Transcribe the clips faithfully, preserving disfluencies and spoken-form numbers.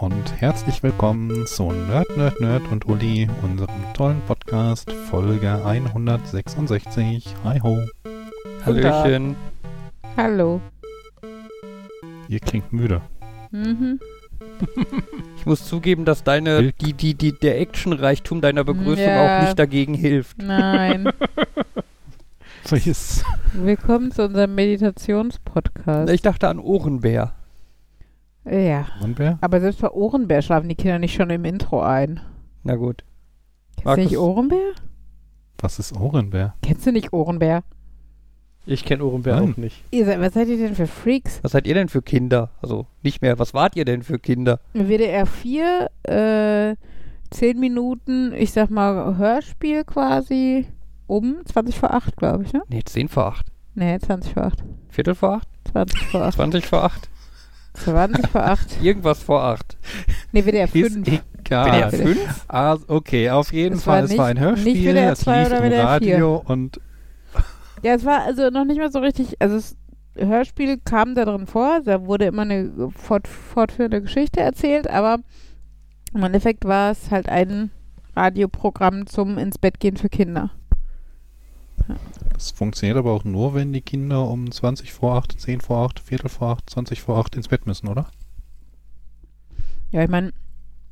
Hallo und herzlich willkommen zu Nerd, Nerd, Nerd und Uli, unserem tollen Podcast, Folge hundertsechsundsechzig. Hi ho. Hallöchen. Hallo. Ihr klingt müde. Mhm. Ich muss zugeben, dass deine, die, die, die, der Actionreichtum deiner Begrüßung ja. auch nicht dagegen hilft. Nein. Yes. Willkommen zu unserem Meditationspodcast. Ich dachte an Ohrenbär. Ja. Ohrenbär? Aber selbst bei Ohrenbär schlafen die Kinder nicht schon im Intro ein. Na gut. Kennst du nicht Ohrenbär? Was ist Ohrenbär? Kennst du nicht Ohrenbär? Ich kenne Ohrenbär Nein. auch nicht. Ihr seid, was seid ihr denn für Freaks? Was seid ihr denn für Kinder? Also nicht mehr. Was wart ihr denn für Kinder? W D R vier, äh, zehn Minuten, ich sag mal Hörspiel quasi, um zwanzig vor acht, glaube ich, ne? Nee, zehn vor acht. Nee, zwanzig vor acht. Viertel vor acht? zwanzig vor acht. zwanzig vor acht. zwanzig vor acht. Irgendwas vor acht. Nee, W D R fünf. W D R fünf? Ah, okay, auf jeden das Fall. War es nicht, war ein Hörspiel, nicht W D R zwei es lief oder im Radio und... Ja, es war also noch nicht mal so richtig, also das Hörspiel kam da drin vor, da wurde immer eine fort, fortführende Geschichte erzählt, aber im Endeffekt war es halt ein Radioprogramm zum ins Bett gehen für Kinder. Ja. Das funktioniert aber auch nur, wenn die Kinder um zwanzig vor acht, zehn vor acht, Viertel vor acht, zwanzig vor acht ins Bett müssen, oder? Ja, ich meine,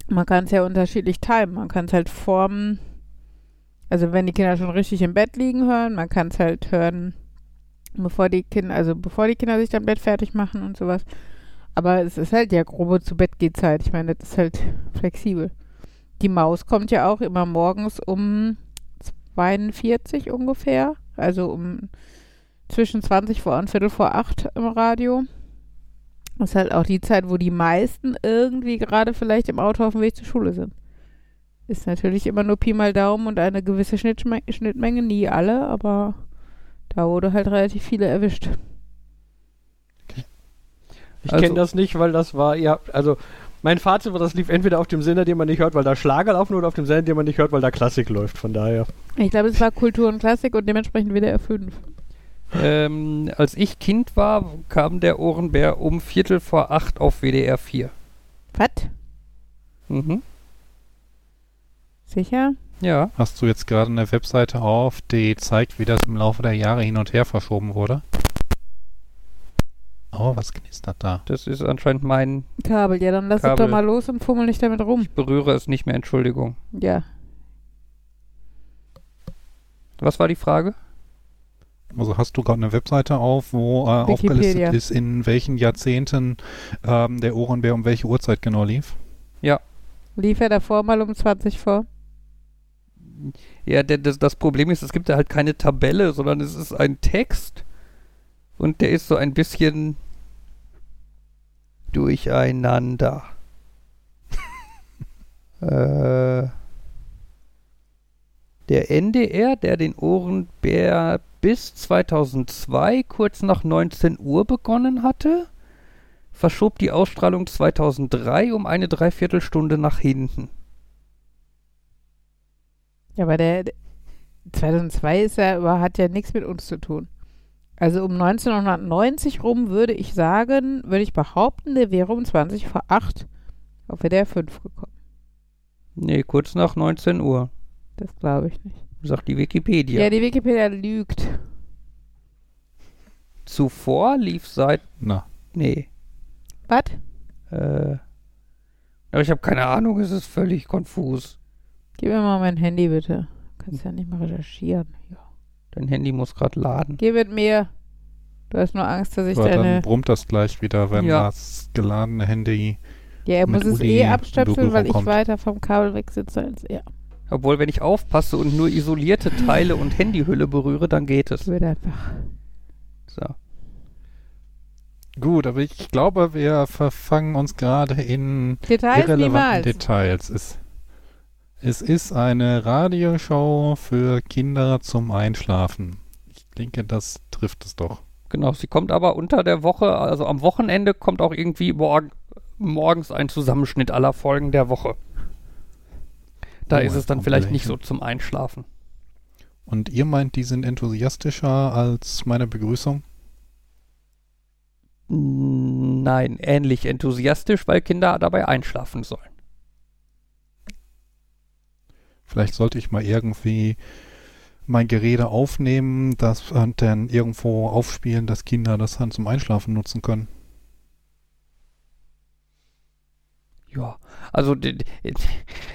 man kann es ja unterschiedlich timen, man kann es halt formen. Also wenn die Kinder schon richtig im Bett liegen hören, man kann es halt hören, bevor die Kinder, also bevor die Kinder sich dann Bett fertig machen und sowas. Aber es ist halt ja grobe Zu-Bett-Geh-Zeit. Ich meine, das ist halt flexibel. Die Maus kommt ja auch immer morgens um zweiundvierzig ungefähr, also um zwischen zwanzig vor und Viertel vor acht im Radio. Das ist halt auch die Zeit, wo die meisten irgendwie gerade vielleicht im Auto auf dem Weg zur Schule sind. Ist natürlich immer nur Pi mal Daumen und eine gewisse Schnittme- Schnittmenge, nie alle, aber da wurde halt relativ viele erwischt. Ich also, kenne das nicht, weil das war, ja, also mein Fazit war, das lief entweder auf dem Sender, den man nicht hört, weil da Schlager laufen, oder auf dem Sender, den man nicht hört, weil da Klassik läuft, von daher. Ich glaube, es war Kultur und Klassik und dementsprechend W D R fünf. Ähm, als ich Kind war, kam der Ohrenbär um Viertel vor acht auf W D R vier. Was? Mhm. Sicher? Ja. Hast du jetzt gerade eine Webseite auf, die zeigt, wie das im Laufe der Jahre hin und her verschoben wurde? Oh, was knistert da? Das ist anscheinend mein Kabel. Ja, dann lass es doch mal los und fummel nicht damit rum. Ich berühre es nicht mehr, Entschuldigung. Ja. Was war die Frage? Also hast du gerade eine Webseite auf, wo äh, aufgelistet ist, in welchen Jahrzehnten ähm, der Ohrenbär um welche Uhrzeit genau lief? Ja. Lief er davor mal um zwanzig vor? Ja, der, das, das Problem ist, es gibt da halt keine Tabelle, sondern es ist ein Text und der ist so ein bisschen durcheinander. äh, der N D R, der den Ohrenbär bis zweitausendzwei kurz nach neunzehn Uhr begonnen hatte, verschob die Ausstrahlung zweitausenddrei um eine Dreiviertelstunde nach hinten. Ja, aber der, der zweitausendzwei ist ja, aber hat ja nichts mit uns zu tun. Also um neunzehnhundertneunzig rum würde ich sagen, würde ich behaupten, der wäre um zwanzig vor acht auf W D R fünf gekommen. Nee, kurz nach neunzehn Uhr. Das glaube ich nicht. Sagt die Wikipedia. Ja, die Wikipedia lügt. Zuvor lief seit... Na. Nee. Was? Äh. Aber ich habe keine Ahnung, es ist völlig konfus. Gib mir mal mein Handy, bitte. Du kannst ja nicht mal recherchieren. Ja. Dein Handy muss gerade laden. Gib es mir. Du hast nur Angst, dass ich Aber deine... Dann brummt das gleich wieder, wenn ja. das geladene Handy... Ja, er muss es Uli eh abstöpseln, weil kommt. Ich weiter vom Kabel weg sitze als er. Obwohl, wenn ich aufpasse und nur isolierte Teile und Handyhülle berühre, dann geht es. Ich würde einfach... So. Gut, aber ich glaube, wir verfangen uns gerade in Details irrelevanten niemals. Details. Es, es ist eine Radioshow für Kinder zum Einschlafen. Ich denke, das trifft es doch. Genau, sie kommt aber unter der Woche, also am Wochenende kommt auch irgendwie morg- morgens ein Zusammenschnitt aller Folgen der Woche. Da oh, ist es dann vielleicht nicht so zum Einschlafen. Und ihr meint, die sind enthusiastischer als meine Begrüßung? Nein, ähnlich enthusiastisch, weil Kinder dabei einschlafen sollen. Vielleicht sollte ich mal irgendwie mein Gerede aufnehmen, das dann irgendwo aufspielen, dass Kinder das dann zum Einschlafen nutzen können. Ja, also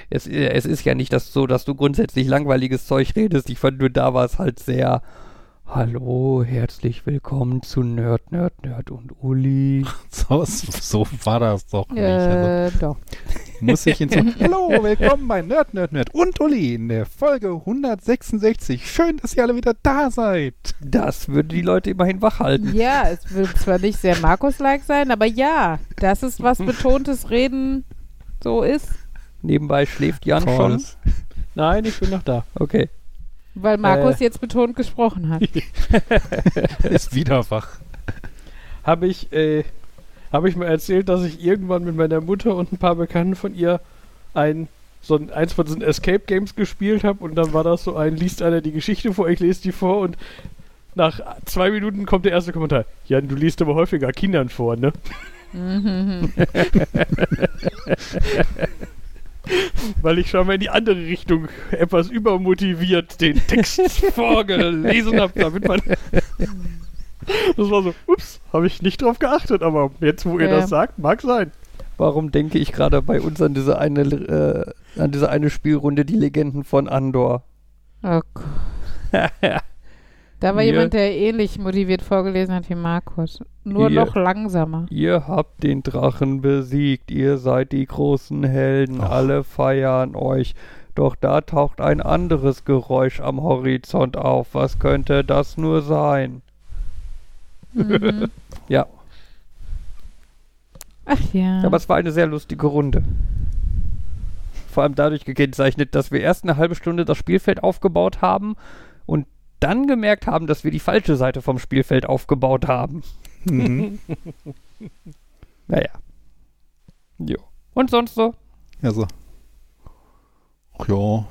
es, es ist ja nicht das so, dass du grundsätzlich langweiliges Zeug redest. Ich fand nur, da war es halt sehr... Hallo, herzlich willkommen zu Nerd, Nerd, Nerd und Uli. So, so war das doch nicht. Äh, also, doch. Muss ich hinzu. Hallo, willkommen bei Nerd, Nerd, Nerd und Uli in der Folge hundertsechsundsechzig. Schön, dass ihr alle wieder da seid. Das würde die Leute immerhin wach halten. Ja, es würde zwar nicht sehr Markus-like sein, aber ja, das ist, was betontes Reden so ist. Nebenbei schläft Jan Toll. Schon. Nein, ich bin noch da. Okay. Weil Markus äh, jetzt betont gesprochen hat. Ist wieder wach. Habe ich, äh, hab ich mir erzählt, dass ich irgendwann mit meiner Mutter und ein paar Bekannten von ihr ein, so ein, eins von diesen Escape Games gespielt habe und dann war das so ein, liest einer die Geschichte vor, ich lese die vor und nach zwei Minuten kommt der erste Kommentar. Jan, du liest aber häufiger Kindern vor, ne? Mhm. Weil ich schon mal in die andere Richtung etwas übermotiviert den Text vorgelesen habe, damit man... Das war so, ups, habe ich nicht drauf geachtet, aber jetzt, wo ihr ähm. das sagt, mag sein. Warum denke ich gerade bei uns an diese eine äh, an diese eine Spielrunde, die Legenden von Andor? Oh Gott. Da war ihr, jemand, der ähnlich motiviert vorgelesen hat wie Markus. Nur ihr, noch langsamer. Ihr habt den Drachen besiegt. Ihr seid die großen Helden. Ach. Alle feiern euch. Doch da taucht ein anderes Geräusch am Horizont auf. Was könnte das nur sein? Mhm. Ja. Ach ja. Aber es war eine sehr lustige Runde. Vor allem dadurch gekennzeichnet, dass wir erst eine halbe Stunde das Spielfeld aufgebaut haben und dann gemerkt haben, dass wir die falsche Seite vom Spielfeld aufgebaut haben. Mhm. Naja. Jo. Und sonst so? Ja, so. Ach ja.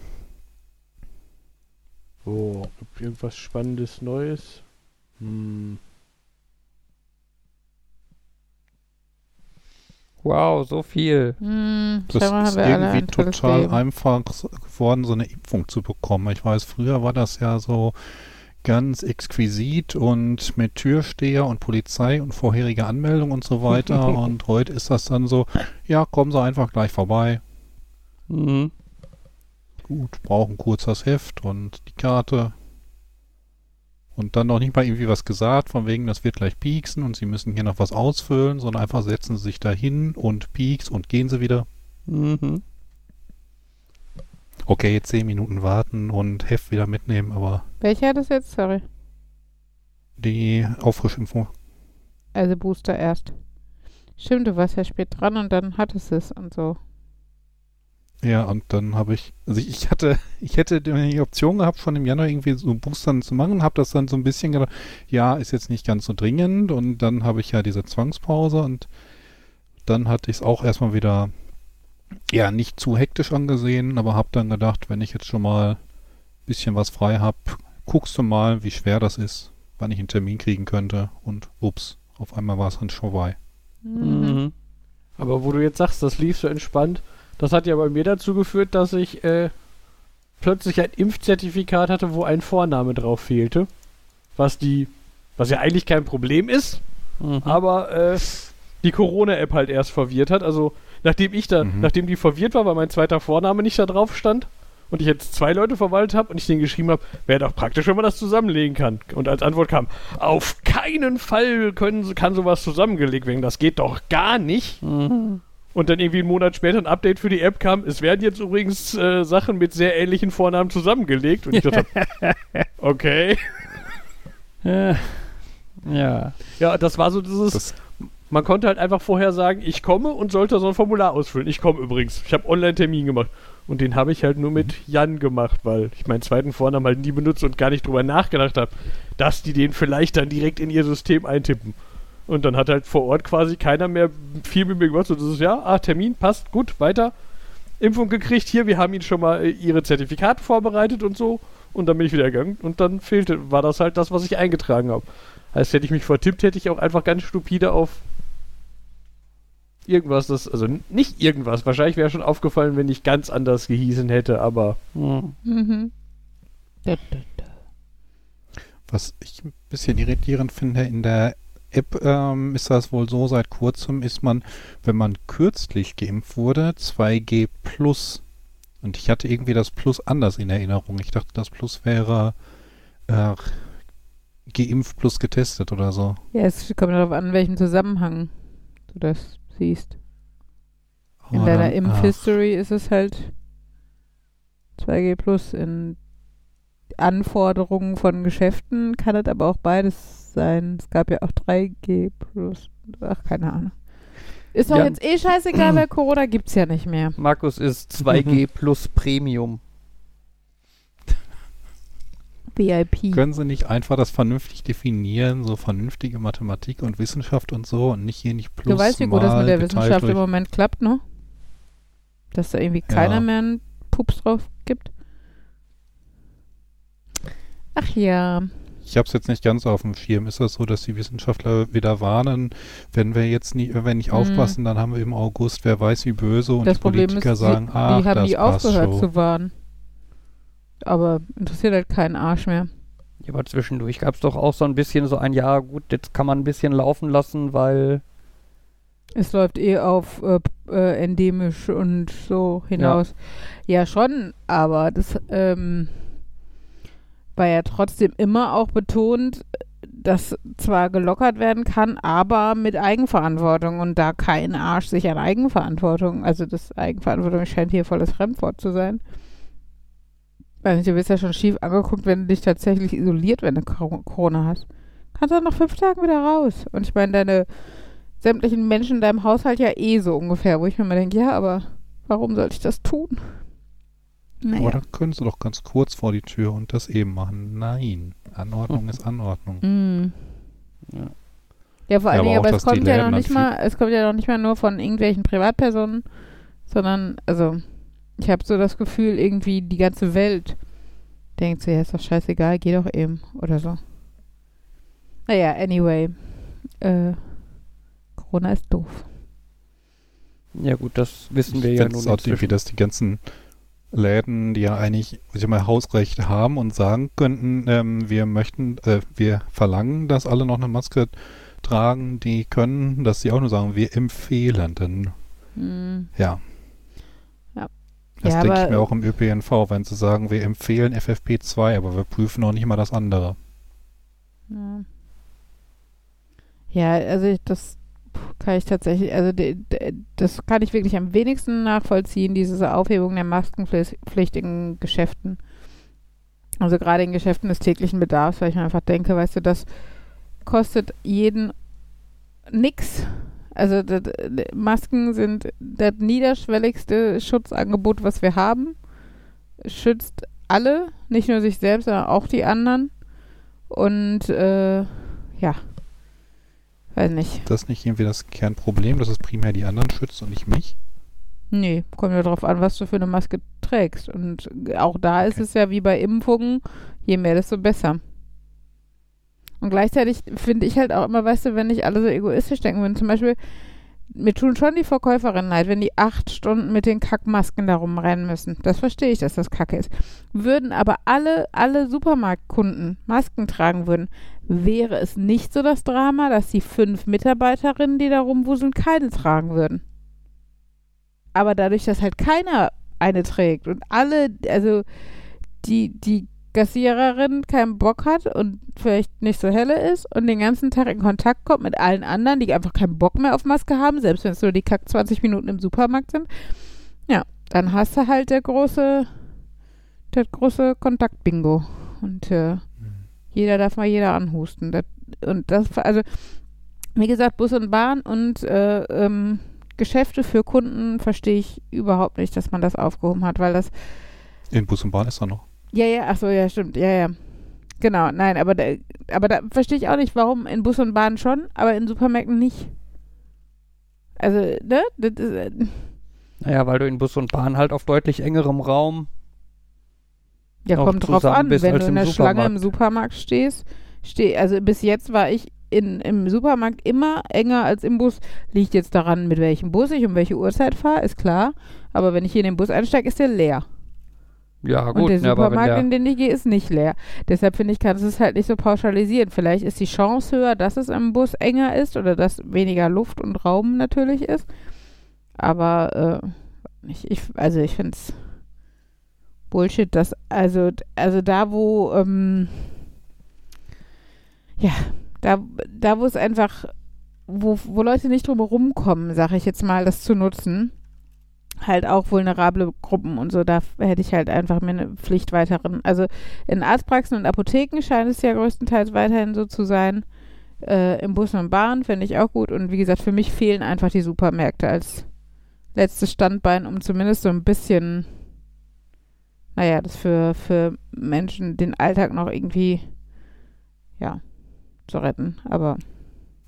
Oh, gibt irgendwas Spannendes Neues? Hm. Wow, so viel. Hm, das ist irgendwie total Leben. Einfach geworden, so eine Impfung zu bekommen. Ich weiß, früher war das ja so ganz exquisit und mit Türsteher und Polizei und vorherige Anmeldung und so weiter. Und heute ist das dann so, ja, kommen Sie einfach gleich vorbei. Mhm. Gut, brauchen kurz das Heft und die Karte. Und dann noch nicht mal irgendwie was gesagt, von wegen, das wird gleich pieksen und Sie müssen hier noch was ausfüllen, sondern einfach setzen Sie sich da hin und pieks und gehen Sie wieder. Mhm. Okay, jetzt zehn Minuten warten und Heft wieder mitnehmen, aber... Welche hat das jetzt? Sorry. Die Auffrischimpfung. Also Booster erst. Stimmt, du warst ja spät dran und dann hattest es und so. Ja, und dann habe ich, also ich hatte, ich hätte die Option gehabt, schon im Januar irgendwie so Boostern zu machen, habe das dann so ein bisschen gedacht, ja, ist jetzt nicht ganz so dringend und dann habe ich ja diese Zwangspause und dann hatte ich es auch erstmal wieder, ja, nicht zu hektisch angesehen, aber habe dann gedacht, wenn ich jetzt schon mal ein bisschen was frei habe, guckst du mal, wie schwer das ist, wann ich einen Termin kriegen könnte und ups, auf einmal war es dann schon vorbei. Mhm. Aber wo du jetzt sagst, das lief so entspannt, das hat ja bei mir dazu geführt, dass ich äh, plötzlich ein Impfzertifikat hatte, wo ein Vorname drauf fehlte. Was die, was ja eigentlich kein Problem ist, mhm. aber äh, die Corona-App halt erst verwirrt hat. Also nachdem ich da, mhm. nachdem die verwirrt war, weil mein zweiter Vorname nicht da drauf stand und ich jetzt zwei Leute verwaltet habe und ich denen geschrieben habe, wäre doch praktisch, wenn man das zusammenlegen kann. Und als Antwort kam, auf keinen Fall können, kann sowas zusammengelegt werden. Das geht doch gar nicht. Mhm. Und dann irgendwie einen Monat später ein Update für die App kam. Es werden jetzt übrigens äh, Sachen mit sehr ähnlichen Vornamen zusammengelegt. Und ich dachte, okay. Ja. Ja, das war so dieses... Das. Man konnte halt einfach vorher sagen, ich komme und sollte so ein Formular ausfüllen. Ich komme übrigens. Ich habe Online-Termin gemacht. Und den habe ich halt nur mit Jan gemacht, weil ich meinen zweiten Vornamen halt nie benutzt und gar nicht drüber nachgedacht habe, dass die den vielleicht dann direkt in ihr System eintippen. Und dann hat halt vor Ort quasi keiner mehr viel mit mir gemacht. So, das ist ja, ah, Termin, passt, gut, weiter. Impfung gekriegt, hier, wir haben Ihnen schon mal äh, Ihre Zertifikate vorbereitet und so. und dann bin ich wieder gegangen und dann fehlte, war das halt das, was ich eingetragen habe. Heißt, hätte ich mich vertippt, hätte ich auch einfach ganz stupide auf irgendwas, das, also nicht irgendwas, wahrscheinlich wäre schon aufgefallen, wenn ich ganz anders gehießen hätte, aber hm. mhm. Was ich ein bisschen irritierend finde, in der App ähm, ist das wohl so, seit kurzem ist man, wenn man kürzlich geimpft wurde, zwei G plus. Und ich hatte irgendwie das Plus anders in Erinnerung. Ich dachte, das Plus wäre äh, geimpft plus getestet oder so. Ja, es kommt darauf an, in welchem Zusammenhang du das siehst. In oh, deiner Impf-History ist es halt zwei G plus. In Anforderungen von Geschäften kann es aber auch beides sein. Es gab ja auch drei G plus. Ach, keine Ahnung. Ist doch ja. jetzt eh scheißegal, weil Corona gibt's ja nicht mehr. Markus ist zwei G plus Premium. V I P. Können Sie nicht einfach das vernünftig definieren, so vernünftige Mathematik und Wissenschaft und so und nicht hier nicht plus. Du weißt, wie gut das mit der Wissenschaft im Moment klappt, ne? Dass da irgendwie keiner ja. mehr einen Pups drauf gibt. Ach ja. Ich habe es jetzt nicht ganz auf dem Schirm. Ist das so, dass die Wissenschaftler wieder warnen, wenn wir jetzt nicht, wenn wir nicht aufpassen, dann haben wir im August, wer weiß wie böse und das die Problem Politiker ist, sagen, ah, das passt schon. Die haben nie aufgehört zu warnen. Aber interessiert halt keinen Arsch mehr. Ja, aber zwischendurch gab es doch auch so ein bisschen so ein, ja gut, jetzt kann man ein bisschen laufen lassen, weil es läuft eh auf äh, äh, endemisch und so hinaus. Ja, ja schon, aber das ähm war ja trotzdem immer auch betont, dass zwar gelockert werden kann, aber mit Eigenverantwortung und da kein Arsch sich an Eigenverantwortung, also das Eigenverantwortung scheint hier voll das Fremdwort zu sein. Weil du wirst ja schon schief angeguckt, wenn du dich tatsächlich isoliert, wenn du Corona hast. Kannst du dann nach fünf Tagen wieder raus. Und ich meine, deine sämtlichen Menschen in deinem Haushalt ja eh so ungefähr, wo ich mir mal denke, ja, aber warum sollte ich das tun? Naja. Aber dann können sie doch ganz kurz vor die Tür und das eben machen. Nein, Anordnung mhm. ist Anordnung. Mhm. Ja. ja, vor allem, ja, aber, aber es kommt ja noch nicht mal, es kommt ja noch nicht mal nur von irgendwelchen Privatpersonen, sondern, also, ich habe so das Gefühl, irgendwie die ganze Welt denkt so, ja, ist doch scheißegal, geh doch eben oder so. Naja, anyway. Äh, Corona ist doof. Ja gut, das wissen wir ich ja nun inzwischen. Wie das die ganzen Läden, die ja eigentlich ich mal, Hausrecht haben und sagen könnten, ähm, wir möchten, äh, wir verlangen, dass alle noch eine Maske tragen, die können, dass sie auch nur sagen, wir empfehlen, denn hm. ja. ja. Das ja, denke ich mir auch im Ö P N V, wenn sie sagen, wir empfehlen F F P zwei, aber wir prüfen noch nicht mal das andere. Ja, ja also ich, das kann ich tatsächlich, also de, de, das kann ich wirklich am wenigsten nachvollziehen, diese Aufhebung der Maskenpflicht in Geschäften. Also gerade in Geschäften des täglichen Bedarfs, weil ich mir einfach denke, weißt du, das kostet jeden nix. Also de, de, Masken sind das niederschwelligste Schutzangebot, was wir haben. Schützt alle, nicht nur sich selbst, sondern auch die anderen. Und äh, ja, weiß nicht. Ist das nicht irgendwie das Kernproblem, dass es primär die anderen schützt und nicht mich? Nee, kommt ja darauf an, was du für eine Maske trägst. Und auch da okay. ist es ja wie bei Impfungen, je mehr, desto besser. Und gleichzeitig finde ich halt auch immer, weißt du, wenn nicht alle so egoistisch denken würden, zum Beispiel, mir tun schon die Verkäuferinnen leid, wenn die acht Stunden mit den Kackmasken da rumrennen müssen. Das verstehe ich, dass das Kacke ist. Würden aber alle, alle Supermarktkunden Masken tragen würden, wäre es nicht so das Drama, dass die fünf Mitarbeiterinnen, die da rumwuseln, keine tragen würden. Aber dadurch, dass halt keiner eine trägt und alle, also die, die Kassiererin keinen Bock hat und vielleicht nicht so helle ist und den ganzen Tag in Kontakt kommt mit allen anderen, die einfach keinen Bock mehr auf Maske haben, selbst wenn es nur die Kack zwanzig Minuten im Supermarkt sind, ja, dann hast du halt der große, der große Kontaktbingo. Und äh, mhm. jeder darf mal jeder anhusten. Das, und das, also, wie gesagt, Bus und Bahn und äh, ähm, Geschäfte für Kunden verstehe ich überhaupt nicht, dass man das aufgehoben hat, weil das. In Bus und Bahn ist er noch. Ja, ja, ach so, ja, stimmt, ja, ja. Genau, nein, aber da, aber da verstehe ich auch nicht, warum in Bus und Bahn schon, aber in Supermärkten nicht. Also, ne? Das ist, äh naja, weil du in Bus und Bahn halt auf deutlich engerem Raum Ja, noch kommt drauf an, wenn du in der Schlange im Supermarkt stehst. Steh, also bis jetzt war ich in, im Supermarkt immer enger als im Bus. Liegt jetzt daran, mit welchem Bus ich um welche Uhrzeit fahre, ist klar. Aber wenn ich hier in den Bus einsteige, ist der leer. Ja, gut. Und der Supermarkt, ja, in den ich gehe, ist nicht leer. Deshalb finde ich, kannst du es halt nicht so pauschalisieren. Vielleicht ist die Chance höher, dass es im Bus enger ist oder dass weniger Luft und Raum natürlich ist. Aber äh, ich, ich, also ich finde es Bullshit, dass, also, also da, wo, ähm, ja, da, da wo es einfach, wo, wo Leute nicht drum herumkommen, sage ich jetzt mal, das zu nutzen, halt auch vulnerable Gruppen und so, da hätte ich halt einfach mir eine Pflicht weiteren, also in Arztpraxen und Apotheken scheint es ja größtenteils weiterhin so zu sein, äh, im Bus und Bahn finde ich auch gut und wie gesagt, für mich fehlen einfach die Supermärkte als letztes Standbein, um zumindest so ein bisschen, naja, das für, für Menschen den Alltag noch irgendwie, ja, zu retten, aber...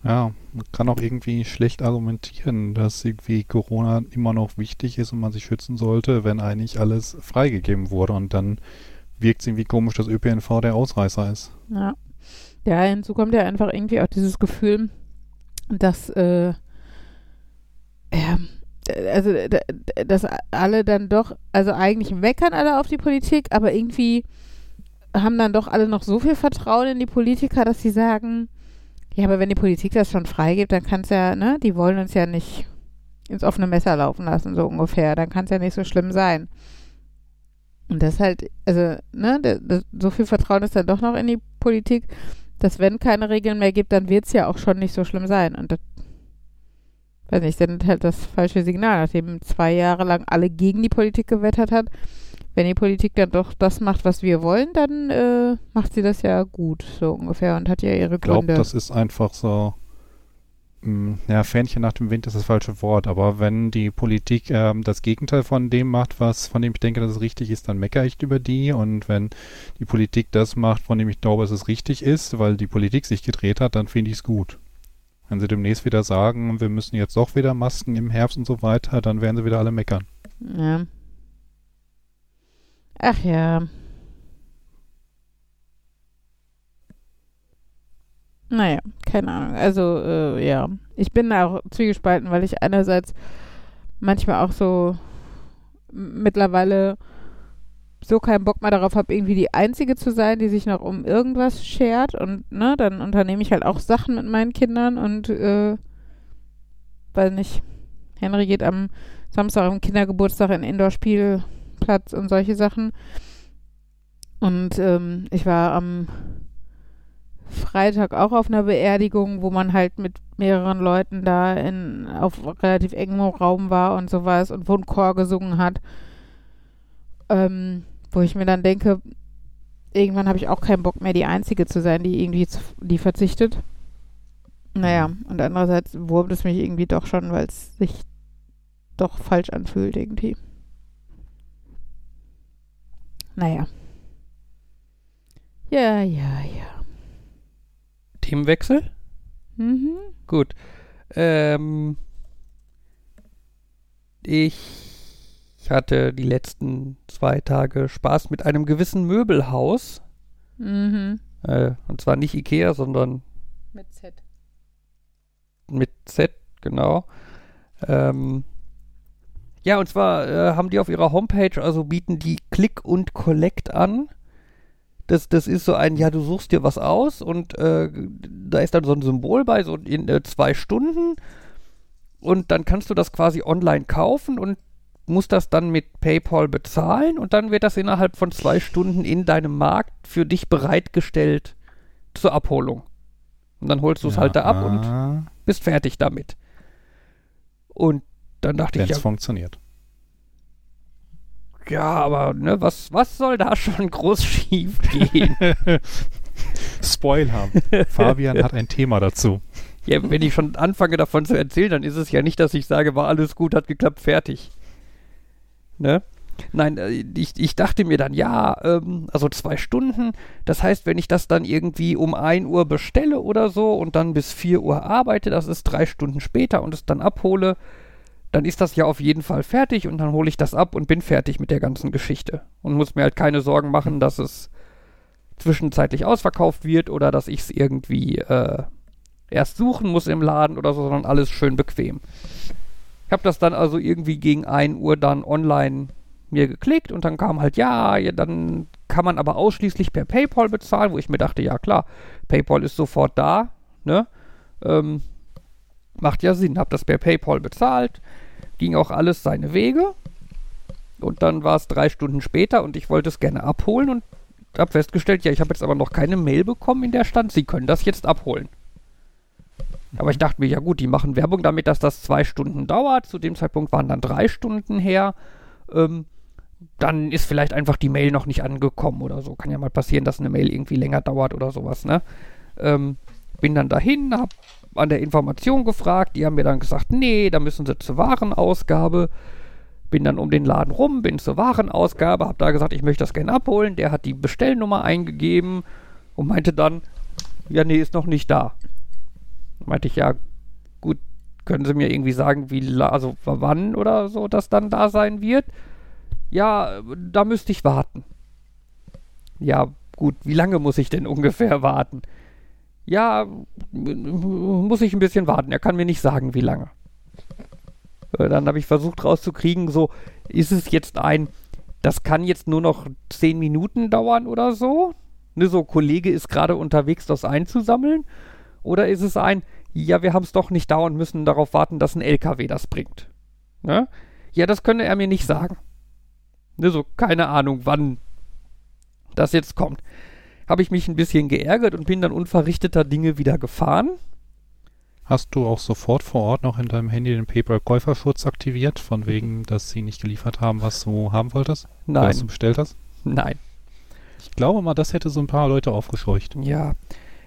Ja, man kann auch irgendwie schlecht argumentieren, dass irgendwie Corona immer noch wichtig ist und man sich schützen sollte, wenn eigentlich alles freigegeben wurde und dann wirkt es irgendwie komisch, dass Ö P N V der Ausreißer ist. Ja, ja, hinzu kommt ja einfach irgendwie auch dieses Gefühl, dass äh, ja, also dass alle dann doch, also eigentlich meckern alle auf die Politik, aber irgendwie haben dann doch alle noch so viel Vertrauen in die Politiker, dass sie sagen, ja, aber wenn die Politik das schon freigibt, dann kann es ja, ne, die wollen uns ja nicht ins offene Messer laufen lassen, so ungefähr. Dann kann es ja nicht so schlimm sein. Und das halt, also, ne, das, das, so viel Vertrauen ist dann doch noch in die Politik, dass wenn keine Regeln mehr gibt, dann wird es ja auch schon nicht so schlimm sein. Und das, weiß nicht, sendet halt das falsche Signal, nachdem zwei Jahre lang alle gegen die Politik gewettert hat. Wenn die Politik dann doch das macht, was wir wollen, dann äh, macht sie das ja gut, so ungefähr, und hat ja ihre Gründe. Ich glaube, das ist einfach so, mh, ja, Fähnchen nach dem Wind ist das falsche Wort, aber wenn die Politik ähm, das Gegenteil von dem macht, was, von dem ich denke, dass es richtig ist, dann meckere ich über die, und wenn die Politik das macht, von dem ich glaube, dass es richtig ist, weil die Politik sich gedreht hat, dann finde ich es gut. Wenn sie demnächst wieder sagen, wir müssen jetzt doch wieder Masken im Herbst und so weiter, dann werden sie wieder alle meckern. Ja. Ach ja. Naja, keine Ahnung. Also, äh, ja. Ich bin da auch zwiegespalten, weil ich einerseits manchmal auch so m- mittlerweile so keinen Bock mehr darauf habe, irgendwie die Einzige zu sein, die sich noch um irgendwas schert. Und ne, dann unternehme ich halt auch Sachen mit meinen Kindern und, äh, weiß nicht. Henry geht am Samstag am Kindergeburtstag in Indoor-Spiel Platz und solche Sachen. Und ähm, ich war am Freitag auch auf einer Beerdigung, wo man halt mit mehreren Leuten da in, auf relativ engem Raum war und sowas und wo ein Chor gesungen hat. Ähm, wo ich mir dann denke, irgendwann habe ich auch keinen Bock mehr, die Einzige zu sein, die irgendwie zu, die verzichtet. Naja, und andererseits wurmt es mich irgendwie doch schon, weil es sich doch falsch anfühlt irgendwie. Naja. Ja, ja, ja. Themenwechsel? Mhm. Gut. Ähm, ich hatte die letzten zwei Tage Spaß mit einem gewissen Möbelhaus. Mhm. Äh, und zwar nicht Ikea, sondern mit Z. Mit Z, genau. Ähm. Ja, und zwar äh, haben die auf ihrer Homepage, also bieten die Click und Collect an. Das, das ist so ein, ja, du suchst dir was aus und äh, da ist dann so ein Symbol bei, so in äh, zwei Stunden. Und dann kannst du das quasi online kaufen und musst das dann mit PayPal bezahlen. Und dann wird das innerhalb von zwei Stunden in deinem Markt für dich bereitgestellt zur Abholung. Und dann holst du es ja halt da ab und bist fertig damit. Und dann dachte Wenn's ich ja, funktioniert. Ja, aber ne, was, was soll da schon groß schief gehen? Spoiler. Fabian hat ein Thema dazu. Ja, wenn ich schon anfange davon zu erzählen, dann ist es ja nicht, dass ich sage, war alles gut, hat geklappt, fertig. Ne? Nein, ich, ich dachte mir dann, ja, ähm, also zwei Stunden, das heißt, wenn ich das dann irgendwie um ein Uhr bestelle oder so und dann bis vier Uhr arbeite, das ist drei Stunden später und es dann abhole, dann ist das ja auf jeden Fall fertig und dann hole ich das ab und bin fertig mit der ganzen Geschichte. Und muss mir halt keine Sorgen machen, dass es zwischenzeitlich ausverkauft wird oder dass ich es irgendwie äh, erst suchen muss im Laden oder so, sondern alles schön bequem. Ich habe das dann also irgendwie gegen ein Uhr dann online mir geklickt und dann kam halt, ja, ja, dann kann man aber ausschließlich per PayPal bezahlen, wo ich mir dachte, ja klar, PayPal ist sofort da, ne? Ähm, macht ja Sinn, hab das per PayPal bezahlt, ging auch alles seine Wege und dann war es drei Stunden später und ich wollte es gerne abholen und hab festgestellt, ja, ich habe jetzt aber noch keine Mail bekommen, in der stand, Sie können das jetzt abholen. Aber ich dachte mir, ja gut, die machen Werbung damit, dass das zwei Stunden dauert, zu dem Zeitpunkt waren dann drei Stunden her, ähm, dann ist vielleicht einfach die Mail noch nicht angekommen oder so, kann ja mal passieren, dass eine Mail irgendwie länger dauert oder sowas, ne, ähm, bin dann dahin, hab an der Information gefragt, die haben mir dann gesagt, nee, da müssen sie zur Warenausgabe, bin dann um den Laden rum, bin zur Warenausgabe, hab da gesagt, ich möchte das gerne abholen, der hat die Bestellnummer eingegeben und meinte dann, ja nee, ist noch nicht da. Meinte ich, ja gut, können Sie mir irgendwie sagen, wie, la- also wann oder so, das dann da sein wird? Ja, da müsste ich warten. Ja gut, wie lange muss ich denn ungefähr warten? Ja, muss ich ein bisschen warten. Er kann mir nicht sagen, wie lange. Dann habe ich versucht rauszukriegen, so, ist es jetzt ein, das kann jetzt nur noch zehn Minuten dauern oder so? Ne, so, Kollege ist gerade unterwegs, das einzusammeln. Oder ist es ein, ja, wir haben es doch nicht da und müssen darauf warten, dass ein L K W das bringt. Ne? Ja, das könne er mir nicht sagen. Ne, so, keine Ahnung, wann das jetzt kommt. Habe ich mich ein bisschen geärgert und bin dann unverrichteter Dinge wieder gefahren. Hast du auch sofort vor Ort noch in deinem Handy den PayPal-Käuferschutz aktiviert, von wegen, dass sie nicht geliefert haben, was du haben wolltest? Nein. Oder was du bestellt hast? Nein. Ich glaube mal, das hätte so ein paar Leute aufgescheucht. Ja,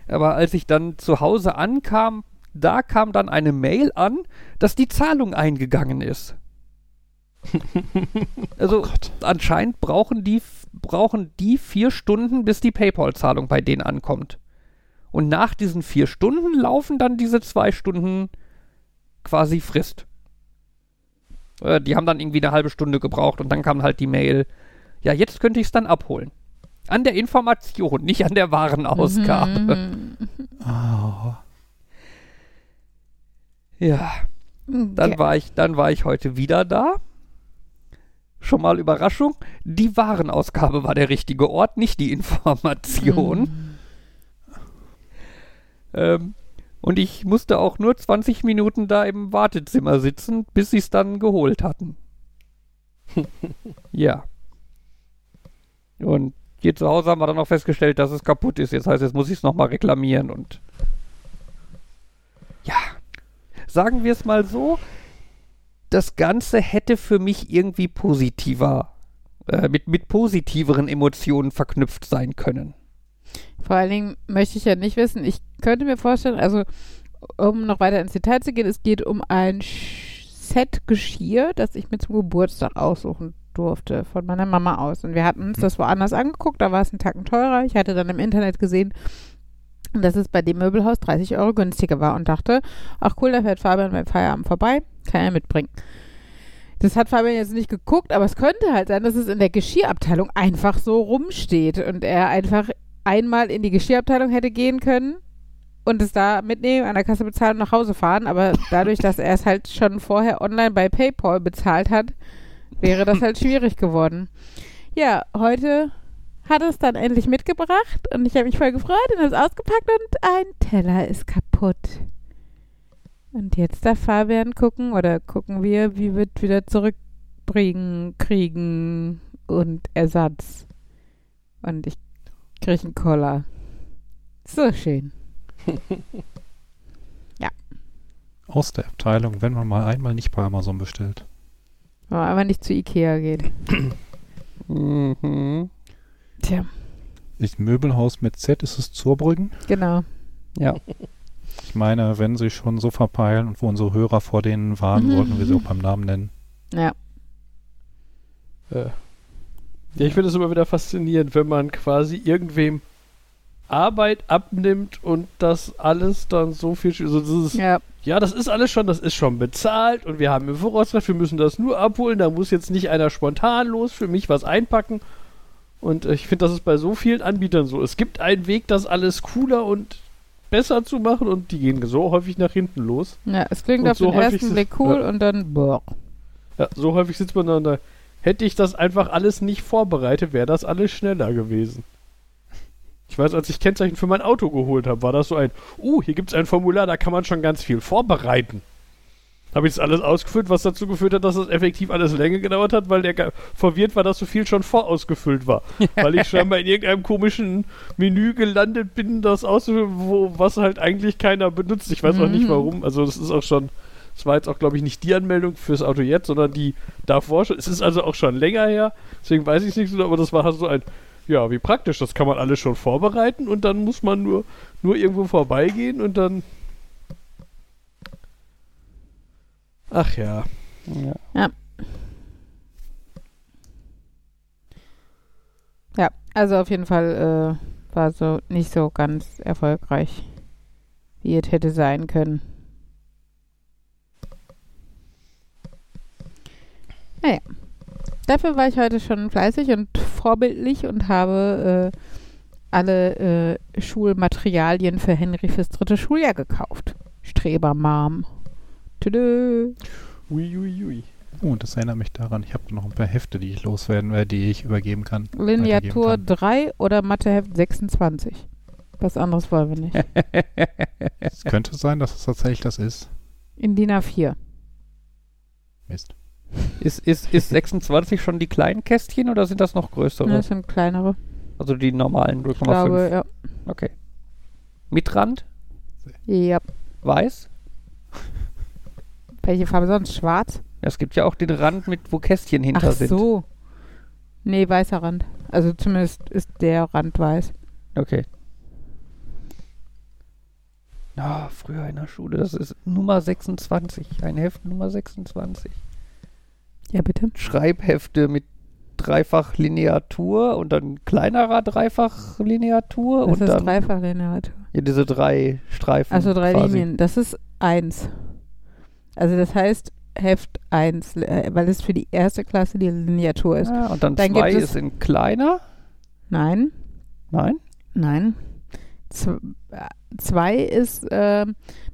aber als ich dann zu Hause ankam, da kam dann eine Mail an, dass die Zahlung eingegangen ist. Also oh, anscheinend brauchen die, brauchen die vier Stunden, bis die PayPal-Zahlung bei denen ankommt. Und nach diesen vier Stunden laufen dann diese zwei Stunden quasi Frist. Äh, die haben dann irgendwie eine halbe Stunde gebraucht und dann kam halt die Mail, ja, jetzt könnte ich es dann abholen. An der Information, nicht an der Warenausgabe. Oh. Ja, dann, ja. War ich, dann war ich heute wieder da. Schon mal Überraschung, die Warenausgabe war der richtige Ort, nicht die Information. Mm. Ähm, und ich musste auch nur zwanzig Minuten da im Wartezimmer sitzen, bis sie es dann geholt hatten. Ja. Und hier zu Hause haben wir dann noch festgestellt, dass es kaputt ist. Jetzt heißt es, jetzt muss ich es nochmal reklamieren. Und ja, sagen wir es mal so, das Ganze hätte für mich irgendwie positiver, äh, mit, mit positiveren Emotionen verknüpft sein können. Vor allen Dingen möchte ich ja nicht wissen, ich könnte mir vorstellen, also um noch weiter ins Detail zu gehen, es geht um ein Set Geschirr, das ich mir zum Geburtstag aussuchen durfte, von meiner Mama aus. Und wir hatten uns das woanders angeguckt, da war es einen Tacken teurer. Ich hatte dann im Internet gesehen, dass es bei dem Möbelhaus dreißig Euro günstiger war und dachte, ach cool, da fährt Fabian beim Feierabend vorbei, kann er mitbringen. Das hat Fabian jetzt nicht geguckt, aber es könnte halt sein, dass es in der Geschirrabteilung einfach so rumsteht und er einfach einmal in die Geschirrabteilung hätte gehen können und es da mitnehmen, an der Kasse bezahlen und nach Hause fahren, aber dadurch, dass er es halt schon vorher online bei PayPal bezahlt hat, wäre das halt schwierig geworden. Ja, heute hat es dann endlich mitgebracht und ich habe mich voll gefreut und habe es ausgepackt und ein Teller ist kaputt. Und jetzt darf Fabian gucken oder gucken wir, wie wir wieder zurückbringen, kriegen und Ersatz. Und ich kriege einen Koller. So schön. Ja. Aus der Abteilung, wenn man mal einmal nicht bei Amazon bestellt. Wenn man einmal nicht zu Ikea geht. Mhm. Tja. Das Möbelhaus mit Z, ist es Zurbrüggen? Genau. Ja. Ich meine, wenn sie schon so verpeilen und wo unsere Hörer vor denen waren, mhm. sollten wir sie auch beim Namen nennen. Ja. Äh. Ja, ich finde es immer wieder faszinierend, wenn man quasi irgendwem Arbeit abnimmt und das alles dann so viel... Also das ist, ja. ja, das ist alles schon, das ist schon bezahlt und wir haben im Voraus gesagt, wir müssen das nur abholen, da muss jetzt nicht einer spontan los für mich was einpacken. Und ich finde, das ist bei so vielen Anbietern so. Es gibt einen Weg, das alles cooler und besser zu machen und die gehen so häufig nach hinten los. Ja, es klingt und auf so den ersten Blick cool ja. und dann boah. Ja, so häufig sitzt man dann da. Hätte ich das einfach alles nicht vorbereitet, wäre das alles schneller gewesen. Ich weiß, als ich Kennzeichen für mein Auto geholt habe, war das so ein, uh, hier gibt's ein Formular, da kann man schon ganz viel vorbereiten. Habe ich das alles ausgefüllt, was dazu geführt hat, dass das effektiv alles länger gedauert hat, weil der ge- verwirrt war, dass so viel schon vorausgefüllt war. Weil ich scheinbar in irgendeinem komischen Menü gelandet bin, das auszufüllen, wo was halt eigentlich keiner benutzt. Ich weiß mhm. auch nicht warum. Also das ist auch schon, das war jetzt auch, glaube ich, nicht die Anmeldung fürs Auto jetzt, sondern die davor schon. Es ist also auch schon länger her, deswegen weiß ich es nicht so, aber das war halt so ein, ja, wie praktisch, das kann man alles schon vorbereiten und dann muss man nur, nur irgendwo vorbeigehen und dann... Ach ja. ja. Ja. Ja, also auf jeden Fall äh, war so nicht so ganz erfolgreich, wie es hätte sein können. Naja. Dafür war ich heute schon fleißig und vorbildlich und habe äh, alle äh, Schulmaterialien für Henry fürs dritte Schuljahr gekauft. Strebermam. Ui, ui, ui. Oh, das erinnert mich daran, ich habe noch ein paar Hefte, die ich loswerden werde, die ich übergeben kann. Lineatur drei oder Matheheft sechsundzwanzig. Was anderes wollen wir nicht. Es könnte sein, dass es tatsächlich das ist. In D I N A vier. Mist. Ist, ist, ist sechsundzwanzig schon die kleinen Kästchen oder sind das noch größere? Nein, das sind kleinere. Also die normalen null Komma fünf. Ich glaube, ja. Okay. Mit Rand? Ja. Weiß? Welche Farbe sonst? Schwarz? Es gibt ja auch den Rand, mit wo Kästchen hinter Ach sind. Ach so. Nee, weißer Rand. Also zumindest ist der Rand weiß. Okay. Na, früher in der Schule, das ist Nummer sechsundzwanzig. Ein Heft Nummer sechsundzwanzig. Ja, bitte? Schreibhefte mit Dreifach-Lineatur und dann kleinerer Dreifach-Lineatur. Das und ist dann Dreifach-Lineatur. Ja, diese drei Streifen. Also drei quasi. Linien. Das ist eins. Also das heißt Heft eins, weil es für die erste Klasse die Lineatur ist. Ja, und dann, dann zwei ist in kleiner? Nein. Nein? Nein. Z- zwei ist, äh,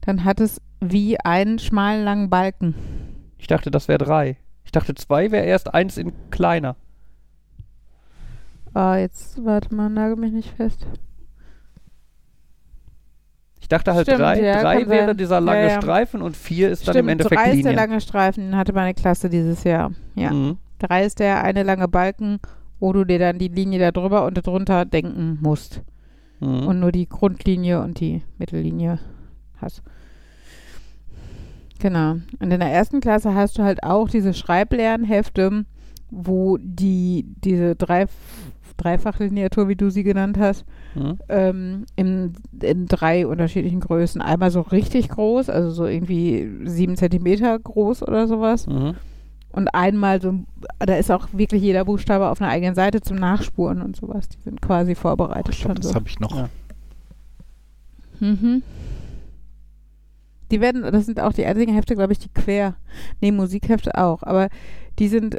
dann hat es wie einen schmalen langen Balken. Ich dachte, das wäre drei. Ich dachte, zwei wäre erst eins in kleiner. Ah, jetzt, warte mal, nagel mich nicht fest. Ich dachte halt Stimmt, drei, ja, drei wäre sein. dieser lange ja, ja. Streifen und vier ist Stimmt, dann im Endeffekt drei Linie. Drei ist der lange Streifen, den hatte meine Klasse dieses Jahr. Ja. Mhm. Drei ist der eine lange Balken, wo du dir dann die Linie da drüber und darunter denken musst. Mhm. Und nur die Grundlinie und die Mittellinie hast. Genau. Und in der ersten Klasse hast du halt auch diese Schreiblernhefte, wo die diese drei... Dreifachlineatur, wie du sie genannt hast, mhm. ähm, in, in drei unterschiedlichen Größen. Einmal so richtig groß, also so irgendwie sieben Zentimeter groß oder sowas. Mhm. Und einmal so, da ist auch wirklich jeder Buchstabe auf einer eigenen Seite zum Nachspuren und sowas. Die sind quasi vorbereitet. Oh, ich glaub, das so. habe ich noch. Ja. Mhm. Die werden, das sind auch die einzigen Hefte, glaube ich, die quer. Nee, Musikhefte auch. Aber die sind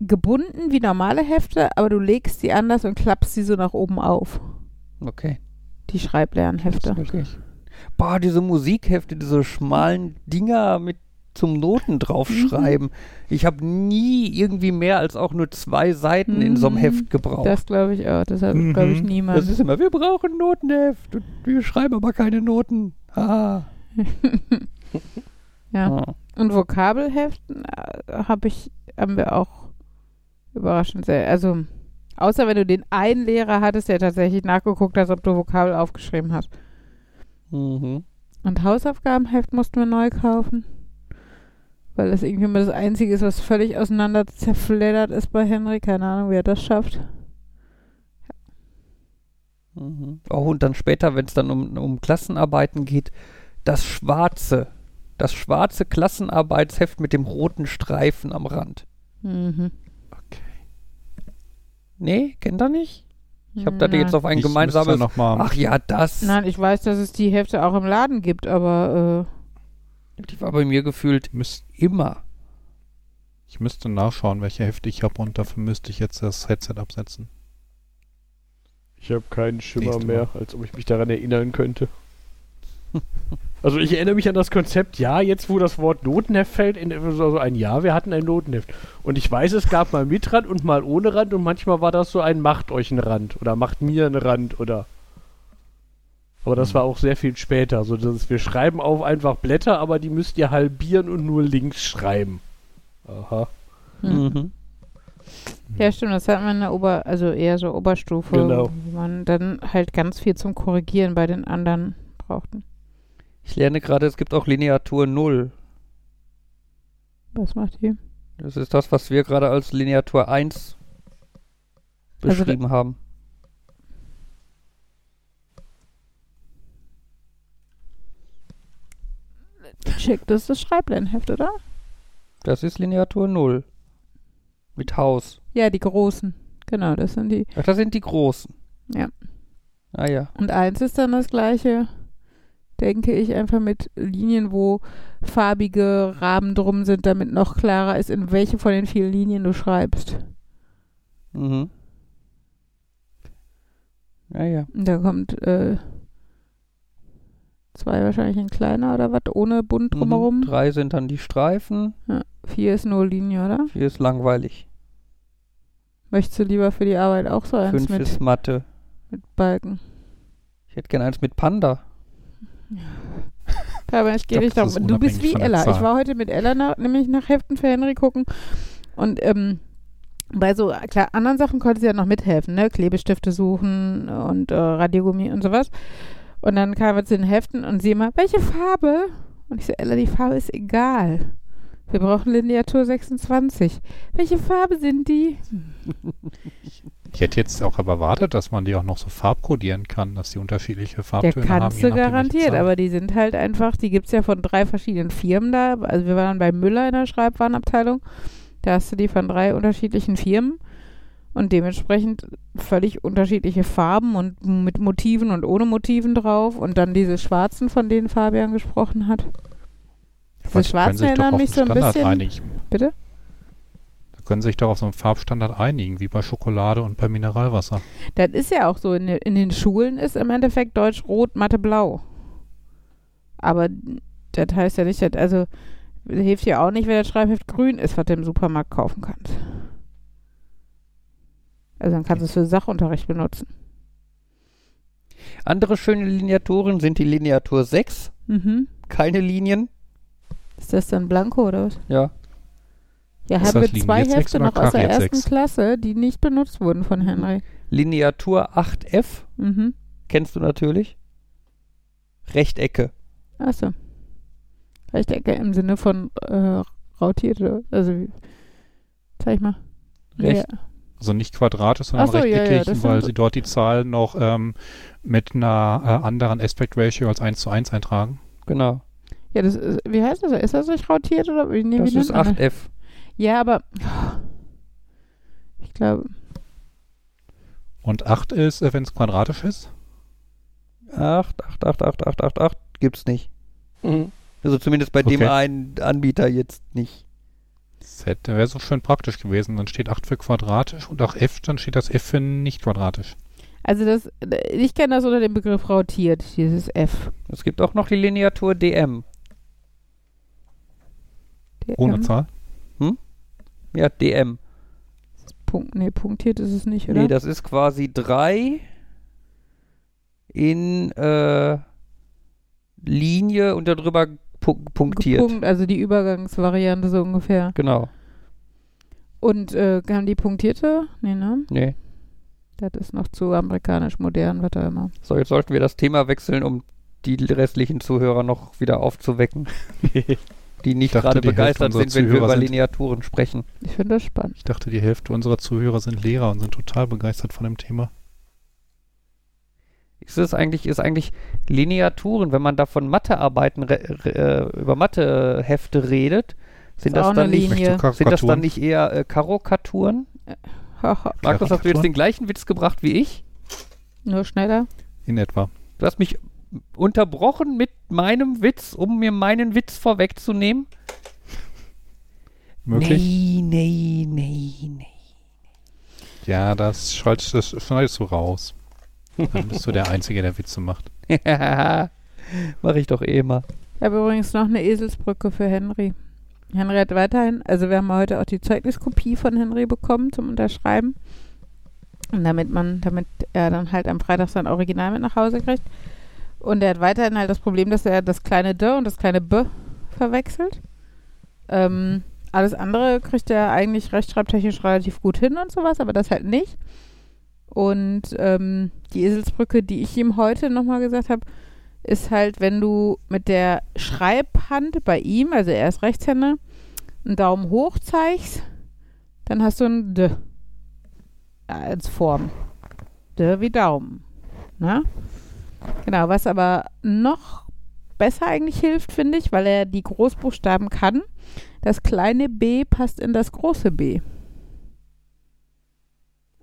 gebunden wie normale Hefte, aber du legst die anders und klappst sie so nach oben auf. Okay. Die Schreiblernhefte. Okay. Boah, diese Musikhefte, diese schmalen Dinger mit zum Noten draufschreiben. Mhm. Ich habe nie irgendwie mehr als auch nur zwei Seiten mhm. in so einem Heft gebraucht. Das glaube ich auch. Das hat, mhm. glaube ich, niemand. Das ist immer, wir brauchen ein Notenheft. Und wir schreiben aber keine Noten. Ah. ja. Ah. Und Vokabelheften habe ich, haben wir auch überraschend sehr. Also, außer wenn du den einen Lehrer hattest, der tatsächlich nachgeguckt hat, ob du Vokabel aufgeschrieben hast. Mhm. Und Hausaufgabenheft mussten wir neu kaufen. Weil das irgendwie immer das Einzige ist, was völlig auseinander zerfleddert ist bei Henry. Keine Ahnung, wie er das schafft. Mhm. Oh, und dann später, wenn es dann um, um Klassenarbeiten geht, das schwarze, das schwarze Klassenarbeitsheft mit dem roten Streifen am Rand. Mhm. Nee, kennt ihr nicht? Ich habe da jetzt auf ein ich gemeinsames... Noch mal. Ach ja, das. Nein, ich weiß, dass es die Hefte auch im Laden gibt, aber Die war bei mir gefühlt Müsst, immer. Ich müsste nachschauen, welche Hefte ich habe, und dafür müsste ich jetzt das Headset absetzen. Ich habe keinen Schimmer mehr, als ob ich mich daran erinnern könnte. Also ich erinnere mich an das Konzept, ja, jetzt wo das Wort Notenheft fällt, in, also ein Jahr, wir hatten ein Notenheft. Und ich weiß, es gab mal mit Rand und mal ohne Rand, und manchmal war das so ein macht euch einen Rand oder macht mir einen Rand oder... Aber das war auch sehr viel später, so dass wir schreiben auf einfach Blätter, aber die müsst ihr halbieren und nur links schreiben. Aha. Mhm. Ja, stimmt, das hatten wir in der Ober-, also eher so Oberstufe, genau, wo man dann halt ganz viel zum Korrigieren bei den anderen brauchten. Ich lerne gerade, es gibt auch Lineatur null. Was macht die? Das ist das, was wir gerade als Lineatur eins beschrieben also, haben. Check, das ist das Schreiblernheft, oder? Das ist Lineatur null. Mit Haus. Ja, die großen. Genau, das sind die. Ach, das sind die großen. Ja. Ah ja. Und eins ist dann das gleiche, denke ich, einfach mit Linien, wo farbige Rahmen drum sind, damit noch klarer ist, in welche von den vielen Linien du schreibst. Mhm. Ah ja. Und da kommt, äh, zwei wahrscheinlich ein kleiner oder was, ohne bunt drumherum. Mhm, drei sind dann die Streifen. Ja, vier ist nur Linie, oder? Vier ist langweilig. Möchtest du lieber für die Arbeit auch so eins Fünf mit? Fünf ist Mathe. Mit Balken. Ich hätte gerne eins mit Panda. Ja, aber ich gehe nicht darum. Du bist wie Ella. Ich war heute mit Ella nach, nämlich nach Heften für Henry gucken. Und ähm, bei so klar, anderen Sachen konnte sie ja noch mithelfen, ne? Klebestifte suchen und äh, Radiergummi und sowas. Und dann kamen wir zu den Heften und sie immer, welche Farbe? Und ich so, Ella, die Farbe ist egal. Wir brauchen Lineatur sechsundzwanzig. Welche Farbe sind die? Ich hätte jetzt auch aber erwartet, dass man die auch noch so farbkodieren kann, dass die unterschiedliche Farbtöne haben. Ja, kannst du garantiert, aber die sind halt einfach, die gibt es ja von drei verschiedenen Firmen da. Also wir waren bei Müller in der Schreibwarenabteilung. Da hast du die von drei unterschiedlichen Firmen. Und dementsprechend völlig unterschiedliche Farben und mit Motiven und ohne Motiven drauf. Und dann diese schwarzen, von denen Fabian gesprochen hat. Diese schwarzen erinnern mich so ein bisschen. Einigen. Bitte? Da können sie sich doch auf so einen Farbstandard einigen, wie bei Schokolade und bei Mineralwasser. Das ist ja auch so. In, in den Schulen ist im Endeffekt Deutsch rot, Mathe blau. Aber das heißt ja nicht, dass, also hilft ja auch nicht, wenn das Schreibheft grün ist, was du im Supermarkt kaufen kannst. Also dann kannst du es für Sachunterricht benutzen. Andere schöne Lineaturen sind die Lineatur sechs. Mhm. Keine Linien. Ist das dann Blanko oder was? Ja. Ja, haben wir zwei Hefte noch aus der ersten Klasse, die nicht benutzt wurden von Henry. Lineatur acht F. Mhm. Kennst du natürlich. Rechtecke. Achso. Rechtecke im Sinne von äh, rautierte. Also, zeig mal. Recht. Ja. Also nicht quadratisch, sondern so, rechteckig, ja, ja, weil sie dort die Zahlen noch ähm, mit einer äh, anderen Aspect Ratio als eins zu eins eintragen. Genau. Ja, das ist, wie heißt das? Ist das nicht rautiert? Oder? Nee, das ist acht F. Eine? Ja, aber ich glaube. Und acht ist, wenn es quadratisch ist? acht, acht, acht, acht, acht, acht, acht gibt's nicht. Mhm. Also zumindest bei okay. dem einen Anbieter jetzt nicht. Z wäre so schön praktisch gewesen. Dann steht acht für quadratisch und auch F, dann steht das F für nicht quadratisch. Also das, ich kenne das unter dem Begriff rautiert, dieses F. Es gibt auch noch die Lineatur D M. D M? Ohne Zahl? Hm? Ja, D M. Das ist Punkt, nee, punktiert ist es nicht, oder? Nee, das ist quasi drei in äh, Linie und darüber punktiert. Punkt, also die Übergangsvariante so ungefähr. Genau. Und äh, haben die punktierte? Nee, ne? Nee. Das ist noch zu amerikanisch modern, was da immer. So, jetzt sollten wir das Thema wechseln, um die restlichen Zuhörer noch wieder aufzuwecken, die nicht gerade begeistert sind, wenn wir über Lineaturen sprechen. Ich finde das spannend. Ich dachte, die Hälfte unserer Zuhörer sind Lehrer und sind total begeistert von dem Thema. Ist es eigentlich, ist eigentlich Lineaturen, wenn man da von Mathearbeiten re, äh, über Mathehefte redet, sind das, das dann nicht, sind das dann nicht eher äh, Karokaturen? Markus, hast du jetzt den gleichen Witz gebracht wie ich? Nur schneller. In etwa. Du hast mich unterbrochen mit meinem Witz, um mir meinen Witz vorwegzunehmen? Möglich? Nee, nee, nee, nee. Ja, das schneidest das du raus. Dann bist du der Einzige, der Witze macht. Ja, mach ich doch eh immer. Ich habe übrigens noch eine Eselsbrücke für Henry. Henry hat weiterhin, also wir haben heute auch die Zeugniskopie von Henry bekommen zum Unterschreiben. Und damit man, damit er dann halt am Freitag sein Original mit nach Hause kriegt. Und er hat weiterhin halt das Problem, dass er das kleine D und das kleine B verwechselt. Ähm, Alles andere kriegt er eigentlich rechtschreibtechnisch relativ gut hin und sowas, aber das halt nicht. Und ähm, die Eselsbrücke, die ich ihm heute nochmal gesagt habe, ist halt, wenn du mit der Schreibhand bei ihm, also er ist Rechtshänder, einen Daumen hoch zeigst, dann hast du ein D als Form. D wie Daumen. Na? Genau, was aber noch besser eigentlich hilft, finde ich, weil er die Großbuchstaben kann. Das kleine B passt in das große B.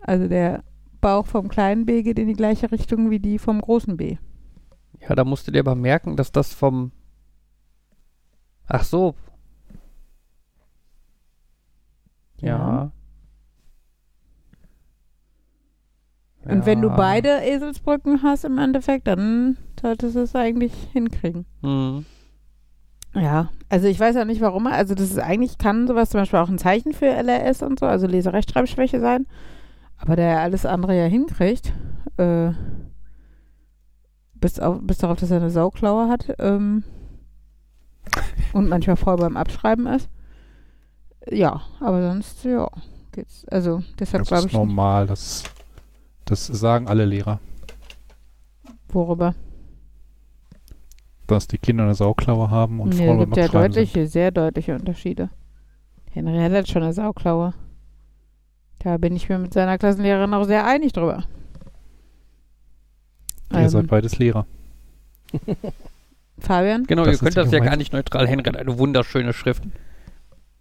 Also der Bauch vom kleinen B geht in die gleiche Richtung wie die vom großen B. Ja, da musst du dir aber merken, dass das vom... Ach so. Ja. Ja. Und wenn du beide Eselsbrücken hast im Endeffekt, dann solltest du es eigentlich hinkriegen. Mhm. Ja, also ich weiß ja nicht, warum. Also das ist eigentlich, kann sowas zum Beispiel auch ein Zeichen für L R S und so, also Leserechtschreibschwäche sein. Aber der alles andere ja hinkriegt, äh, bis, auf, bis darauf, dass er eine Sauklaue hat ähm, und manchmal voll beim Abschreiben ist. Ja, aber sonst, ja, geht's. Also deshalb glaube ich... Das ist normal, das, das sagen alle Lehrer. Worüber? Dass die Kinder eine Sauklaue haben und nee, Vorbeim abschreiben. Es gibt ja deutliche, sind. sehr deutliche Unterschiede. Henry hat halt schon eine Sauklaue. Da bin ich mir mit seiner Klassenlehrerin auch sehr einig drüber. Ihr ähm. seid beides Lehrer. Fabian? Genau, das ihr könnt das ja gar nicht neutral. Henry hat eine wunderschöne Schrift.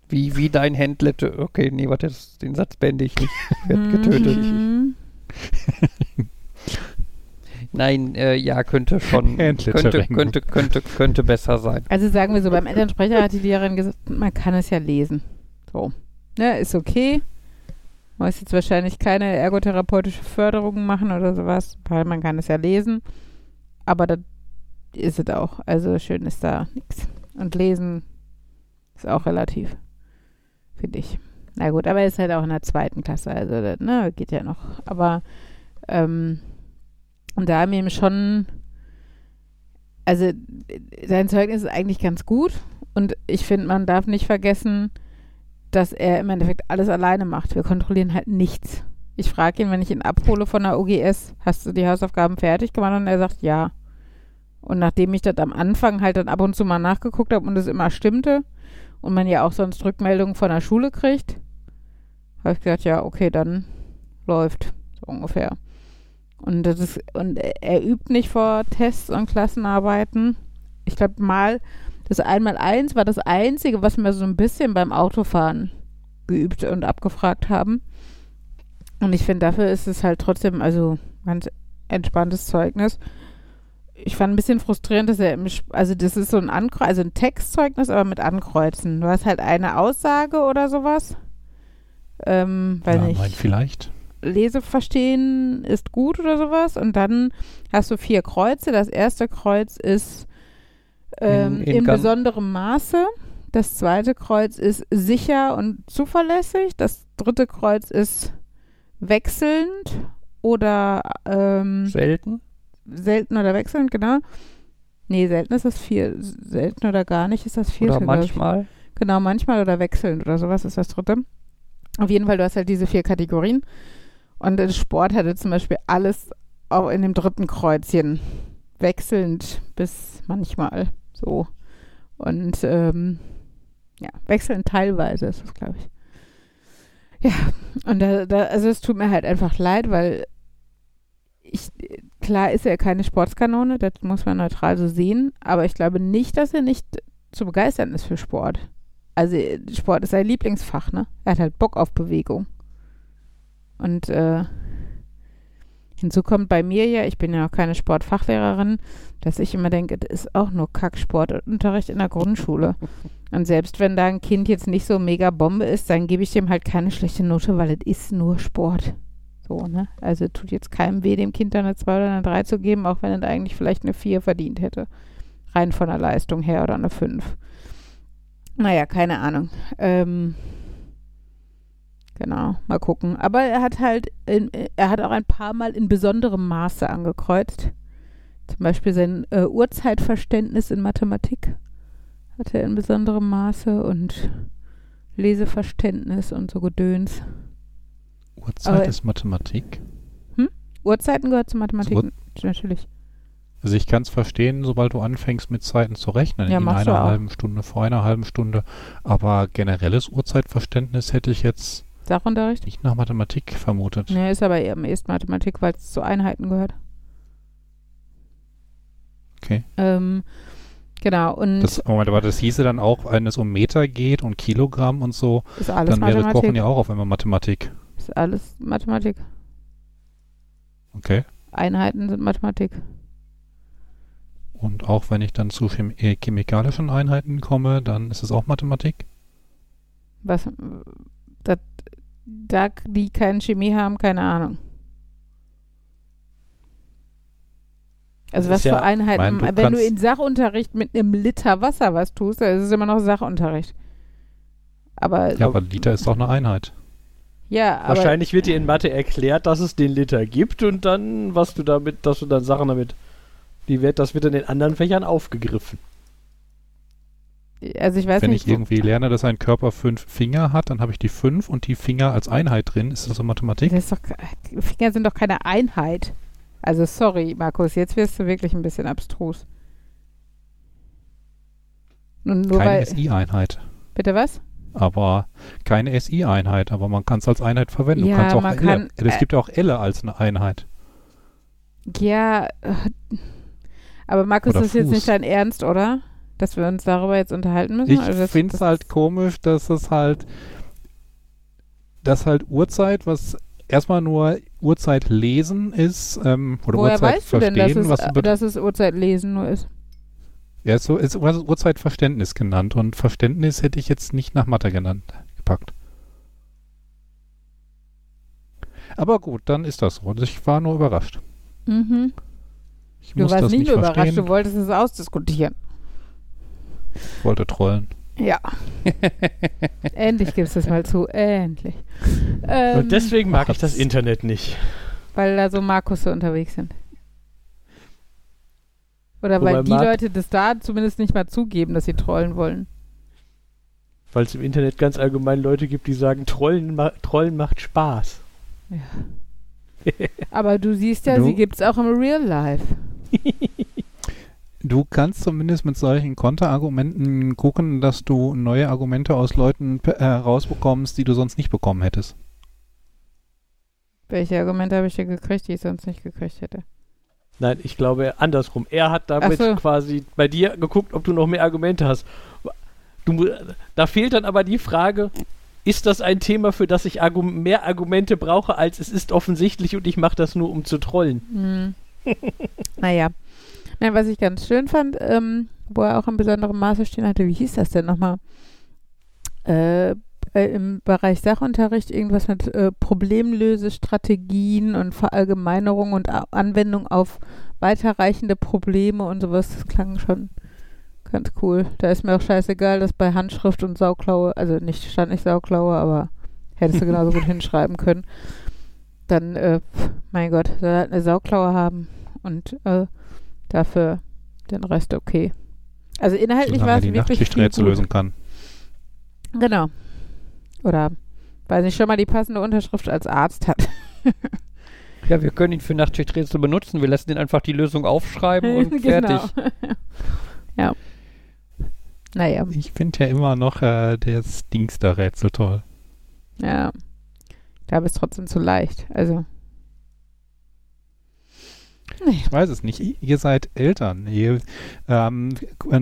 Wie, wie dein Händlette. Okay, nee, warte, den Satz beende ich nicht. Wird getötet. Nein, äh, ja, könnte schon, könnte, könnte, könnte, könnte besser sein. Also sagen wir so, beim Elternsprecher hat die Lehrerin gesagt, man kann es ja lesen. So, ne, ist okay. Man muss jetzt wahrscheinlich keine ergotherapeutische Förderung machen oder sowas, weil man kann es ja lesen. Aber das ist es auch. Also schön ist da nichts. Und lesen ist auch relativ, finde ich. Na gut, aber er ist halt auch in der zweiten Klasse, also das, ne, geht ja noch. Aber, ähm, und da haben wir ihm schon, also sein Zeugnis ist eigentlich ganz gut und ich finde, man darf nicht vergessen, dass er im Endeffekt alles alleine macht. Wir kontrollieren halt nichts. Ich frage ihn, wenn ich ihn abhole von der O G S, hast du die Hausaufgaben fertig gemacht? Und er sagt, ja. Und nachdem ich das am Anfang halt dann ab und zu mal nachgeguckt habe und es immer stimmte und man ja auch sonst Rückmeldungen von der Schule kriegt, habe ich gesagt, ja, okay, dann läuft so ungefähr. Und das ist, und er übt nicht vor Tests und Klassenarbeiten. Ich glaube mal, das Einmaleins war das Einzige, was wir so ein bisschen beim Autofahren geübt und abgefragt haben. Und ich finde, dafür ist es halt trotzdem, also ganz entspanntes Zeugnis. Ich fand ein bisschen frustrierend, dass er, im, also das ist so ein Ankreuz, also ein Textzeugnis, aber mit Ankreuzen. Du hast halt eine Aussage oder sowas. Ähm, weiß ja, nicht. Mein vielleicht. Leseverstehen ist gut oder sowas und dann hast du vier Kreuze. Das erste Kreuz ist ähm, in, in, in besonderem Maße. Das zweite Kreuz ist sicher und zuverlässig. Das dritte Kreuz ist wechselnd oder ähm, selten. Selten oder wechselnd, genau. Nee, selten ist das vier. Selten oder gar nicht ist das vierte. Oder manchmal. Genau, manchmal oder wechselnd oder sowas ist das dritte. Auf jeden Fall, du hast halt diese vier Kategorien. Und der Sport hatte zum Beispiel alles auch in dem dritten Kreuzchen. Wechselnd bis manchmal so. Und ähm, ja, wechselnd teilweise ist das, glaube ich. Ja, und da, da, also es tut mir halt einfach leid, weil ich, klar ist er keine Sportskanone, das muss man neutral so sehen, aber ich glaube nicht, dass er nicht zu begeistern ist für Sport. Also Sport ist sein Lieblingsfach, ne? Er hat halt Bock auf Bewegung. Und äh, Hinzu kommt bei mir ja, ich bin ja auch keine Sportfachlehrerin, dass ich immer denke, das ist auch nur Kacksportunterricht in der Grundschule. Und selbst wenn da ein Kind jetzt nicht so mega Bombe ist, dann gebe ich dem halt keine schlechte Note, weil es ist nur Sport. So, ne? Also tut jetzt keinem weh, dem Kind dann eine zwei oder eine drei zu geben, auch wenn es eigentlich vielleicht eine vier verdient hätte. Rein von der Leistung her oder eine fünf. Naja, keine Ahnung. Ähm, genau, mal gucken. Aber er hat halt, in, er hat auch ein paar Mal in besonderem Maße angekreuzt. Zum Beispiel sein äh, Uhrzeitverständnis in Mathematik hat er in besonderem Maße und Leseverständnis und so Gedöns. Uhrzeit aber ist Mathematik? Hm? Uhrzeiten gehört zu Mathematik, so, natürlich. Also ich kann es verstehen, sobald du anfängst mit Zeiten zu rechnen, ja, in einer halben Stunde, vor einer halben Stunde, aber generelles Uhrzeitverständnis hätte ich jetzt Sachunterricht? Nicht nach Mathematik vermutet. Nee, ist aber eher am ehesten Mathematik, weil es zu Einheiten gehört. Okay. Ähm, genau. Und das, Moment, aber das hieße dann auch, wenn es um Meter geht und Kilogramm und so, ist alles dann Mathematik. Wäre Kochen ja auch auf einmal Mathematik. Ist alles Mathematik. Okay. Einheiten sind Mathematik. Und auch wenn ich dann zu chem- äh, chemikalischen Einheiten komme, dann ist es auch Mathematik? Was? Dat, da die keine Chemie haben, keine Ahnung. Also das was für ja, Einheiten, mein, du wenn du in Sachunterricht mit einem Liter Wasser was tust, dann ist es immer noch Sachunterricht. Aber ja, so, aber Liter ist doch eine Einheit. Ja, wahrscheinlich aber, wird dir in Mathe erklärt, dass es den Liter gibt und dann, was du damit, dass du dann Sachen damit, die wird, das wird in den anderen Fächern aufgegriffen. Also ich weiß Wenn nicht, ich irgendwie lerne, dass ein Körper fünf Finger hat, dann habe ich die fünf und die Finger als Einheit drin. Ist das so Mathematik? Das ist doch, Finger sind doch keine Einheit. Also sorry, Markus, jetzt wirst du wirklich ein bisschen abstrus. Nun, nur keine S I-Einheit. Bitte was? Aber keine S I-Einheit, aber man kann es als Einheit verwenden. Ja, du kannst auch man Elle, kann, äh, es gibt ja auch Elle als eine Einheit. Ja, aber Markus, oder das ist Fuß. Jetzt nicht dein Ernst, oder? Dass wir uns darüber jetzt unterhalten müssen? Ich also finde es halt komisch, dass es halt, dass halt Uhrzeit, was erstmal nur Uhrzeit lesen ist, ähm, oder Woher Uhrzeit weißt verstehen. Woher weißt du denn, dass es, bet- dass es Uhrzeit lesen nur ist? Ja, so ist Uhrzeitverständnis genannt und Verständnis hätte ich jetzt nicht nach Mathe genannt, gepackt. Aber gut, dann ist das so. Ich war nur überrascht. Mhm. Ich du warst nicht nur überrascht, verstehen. Du wolltest es ausdiskutieren. Ich wollte trollen. Ja. Endlich gibst du es mal zu. Endlich. Ähm, und deswegen mag ich das Internet nicht. Weil da so Markusse unterwegs sind. Oder Wobei weil die Mark- Leute das da zumindest nicht mal zugeben, dass sie trollen wollen. Weil es im Internet ganz allgemein Leute gibt, die sagen, Trollen, ma- Trollen macht Spaß. Ja. Aber du siehst ja, du? sie gibt's auch im Real Life. Du kannst zumindest mit solchen Konterargumenten gucken, dass du neue Argumente aus Leuten äh, rausbekommst, die du sonst nicht bekommen hättest. Welche Argumente habe ich hier gekriegt, die ich sonst nicht gekriegt hätte? Nein, ich glaube andersrum. Er hat damit so. quasi bei dir geguckt, ob du noch mehr Argumente hast. Du, da fehlt dann aber die Frage, ist das ein Thema, für das ich Argu- mehr Argumente brauche, als es ist offensichtlich und ich mache das nur, um zu trollen. Hm. Naja. Nein, was ich ganz schön fand, ähm, wo er auch in besonderem Maße stehen hatte, wie hieß das denn nochmal? Äh, äh, im Bereich Sachunterricht irgendwas mit äh, Problemlösestrategien und Verallgemeinerung und A- Anwendung auf weiterreichende Probleme und sowas. Das klang schon ganz cool. Da ist mir auch scheißegal, dass bei Handschrift und Sauklaue, also nicht stand nicht Sauklaue, aber hättest du genauso gut hinschreiben können. Dann, äh, mein Gott, soll halt eine Sauklaue haben und äh, dafür den Rest okay. Also inhaltlich war es wirklich viel gut. Nachtschichträtsel lösen kann. Genau. Oder, weil sie schon mal die passende Unterschrift als Arzt hat. Ja, wir können ihn für Nachtschichträtsel benutzen. Wir lassen ihn einfach die Lösung aufschreiben und genau. Fertig. Ja. Naja. Ich finde ja immer noch äh, das Dingster-Rätsel toll. Ja. Da bist trotzdem zu leicht. Also. Nee. Ich weiß es nicht. Ihr seid Eltern. Ihr ähm,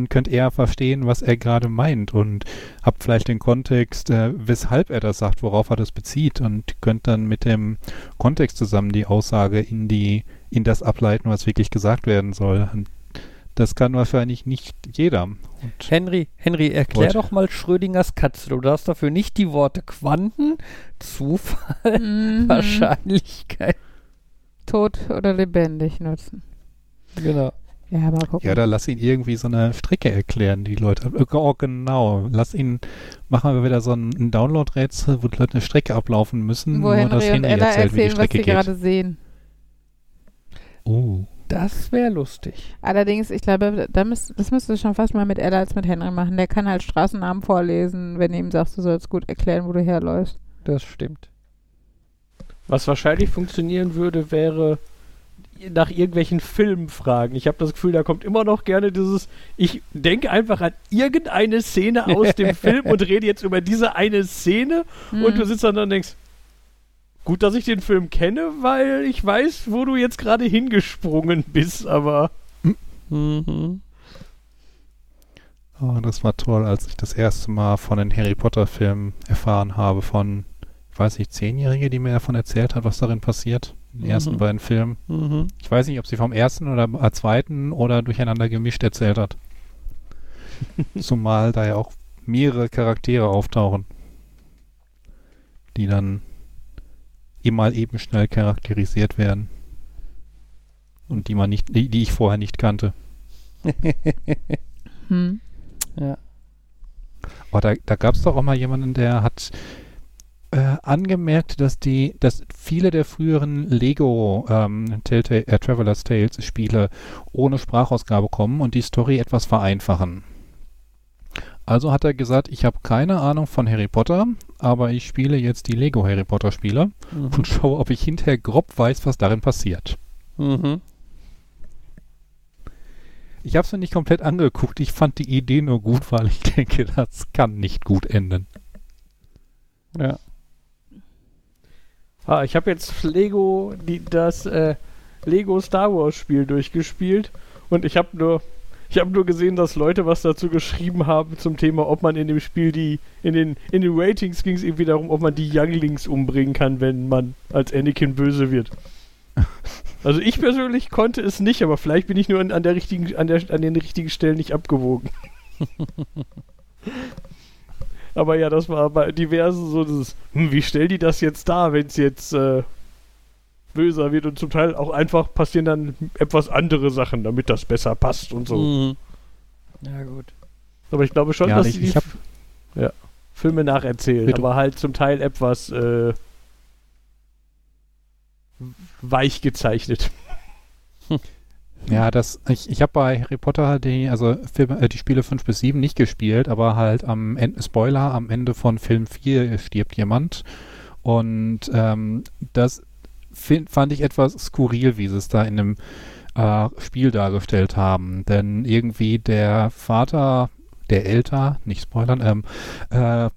könnt eher verstehen, was er gerade meint und habt vielleicht den Kontext, äh, weshalb er das sagt, worauf er das bezieht und könnt dann mit dem Kontext zusammen die Aussage in die in das ableiten, was wirklich gesagt werden soll. Und das kann wahrscheinlich nicht jeder. Und Henry, Henry, erklär doch mal Schrödingers Katze. Du darfst dafür nicht die Worte Quanten, Zufall, mhm. Wahrscheinlichkeit, tot oder lebendig nutzen. Genau. Ja, aber guck mal. Ja, da lass ihn irgendwie so eine Strecke erklären, die Leute. Oh, genau. Lass ihn, machen wir wieder so ein Download-Rätsel, wo die Leute eine Strecke ablaufen müssen. Wo nur Henry das Handy und Ella erzählt, erzählen, wie die Strecke was sie gerade sehen. Oh. Das wäre lustig. Allerdings, ich glaube, da müsst, das müsstest du schon fast mal mit Ella als mit Henry machen. Der kann halt Straßennamen vorlesen, wenn du ihm sagst, du sollst gut erklären, wo du herläufst. Das stimmt. Was wahrscheinlich funktionieren würde, wäre nach irgendwelchen Filmen fragen. Ich habe das Gefühl, da kommt immer noch gerne dieses, ich denke einfach an irgendeine Szene aus dem Film und rede jetzt über diese eine Szene hm. und du sitzt dann und denkst, gut, dass ich den Film kenne, weil ich weiß, wo du jetzt gerade hingesprungen bist, aber... Mhm. Oh, das war toll, als ich das erste Mal von den Harry Potter Filmen erfahren habe, von, ich weiß nicht, Zehnjährige, die mir davon erzählt hat, was darin passiert, in den mhm. ersten beiden Filmen. Mhm. Ich weiß nicht, ob sie vom ersten oder zweiten oder durcheinander gemischt erzählt hat. Zumal da ja auch mehrere Charaktere auftauchen, die dann mal eben schnell charakterisiert werden. Und die man nicht, die, die ich vorher nicht kannte. hm. Ja. Oh, da, da gab es doch auch mal jemanden, der hat äh, angemerkt, dass die, dass viele der früheren Lego ähm, Telltale, äh, Traveler's Tales Spiele ohne Sprachausgabe kommen und die Story etwas vereinfachen. Also hat er gesagt, ich habe keine Ahnung von Harry Potter, aber ich spiele jetzt die Lego Harry Potter Spiele mhm. und schaue, ob ich hinterher grob weiß, was darin passiert. Mhm. Ich habe es mir nicht komplett angeguckt, ich fand die Idee nur gut, weil ich denke, das kann nicht gut enden. Ja. Ah, ich habe jetzt Lego, die, das äh, Lego Star Wars Spiel durchgespielt und ich habe nur... Ich habe nur gesehen, dass Leute was dazu geschrieben haben zum Thema, ob man in dem Spiel die, in den, in den Ratings ging es irgendwie darum, ob man die Younglings umbringen kann, wenn man als Anakin böse wird. Also ich persönlich konnte es nicht, aber vielleicht bin ich nur an, an der richtigen, an der, an den richtigen Stellen nicht abgewogen. Aber ja, das war bei diversen so dieses, hm, wie stellen die das jetzt dar, wenn es jetzt äh, böser wird und zum Teil auch einfach passieren dann etwas andere Sachen, damit das besser passt und so. Mhm. Ja, gut. Aber ich glaube schon, ja, dass ich, die ich hab ja, Filme nacherzählen, bitte. Aber halt zum Teil etwas äh, weich gezeichnet. Hm. Ja, das, ich, ich habe bei Harry Potter die, also Filme, äh, die Spiele fünf bis sieben nicht gespielt, aber halt am Ende, Spoiler, am Ende von Film vier stirbt jemand und ähm, das Find, fand ich etwas skurril, wie sie es da in dem äh, Spiel dargestellt haben. Denn irgendwie der Vater, der Eltern, nicht spoilern, ähm, äh,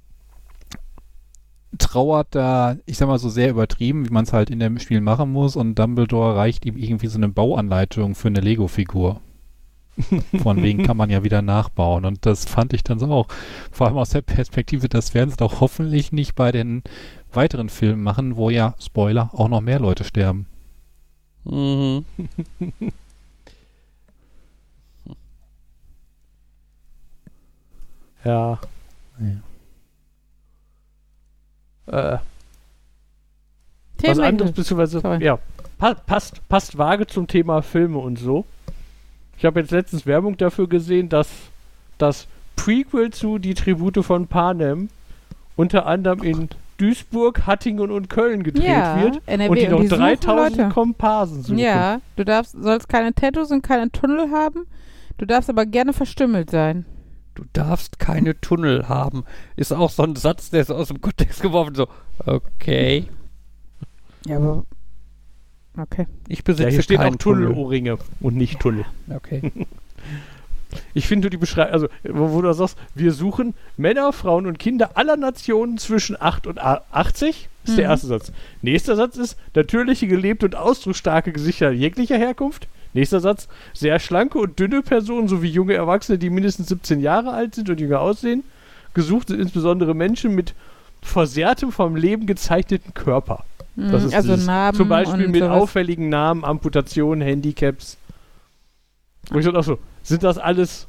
trauert da, ich sag mal so sehr übertrieben, wie man es halt in dem Spiel machen muss und Dumbledore reicht ihm irgendwie so eine Bauanleitung für eine Lego-Figur. Von wegen kann man ja wieder nachbauen und das fand ich dann so auch. Vor allem aus der Perspektive, das werden sie doch hoffentlich nicht bei den weiteren Filmen machen, wo ja, Spoiler, auch noch mehr Leute sterben. Mhm. ja. ja. Äh. Was anderes, beziehungsweise, Sorry. ja, pa- passt, passt vage zum Thema Filme und so. Ich habe jetzt letztens Werbung dafür gesehen, dass das Prequel zu Die Tribute von Panem unter anderem in Duisburg, Hattingen und Köln gedreht ja, wird N R W und die noch dreitausend Komparsen suchen. Ja, du darfst, sollst keine Tattoos und keine Tunnel haben, du darfst aber gerne verstümmelt sein. Du darfst keine Tunnel haben. Ist auch so ein Satz, der ist aus dem Kontext geworfen, so, okay. Ja, aber, okay. Ich besitze ja, hier keinen steht auch Tunnel-Ohrringe und nicht Tunnel. Okay. ich finde die Beschreibung, also wo, wo du sagst, wir suchen Männer, Frauen und Kinder aller Nationen zwischen acht und achtzig, ist mhm. der erste Satz. Nächster Satz ist, natürliche, gelebte und ausdrucksstarke Gesichter jeglicher Herkunft. Nächster Satz, sehr schlanke und dünne Personen sowie junge Erwachsene, die mindestens siebzehn Jahre alt sind und jünger aussehen. Gesucht sind insbesondere Menschen mit versehrtem, vom Leben gezeichneten Körper. Mhm, das ist also dieses, Narben zum Beispiel mit sowas. Auffälligen Namen, Amputationen, Handicaps. Und ich dachte auch so, sind das alles...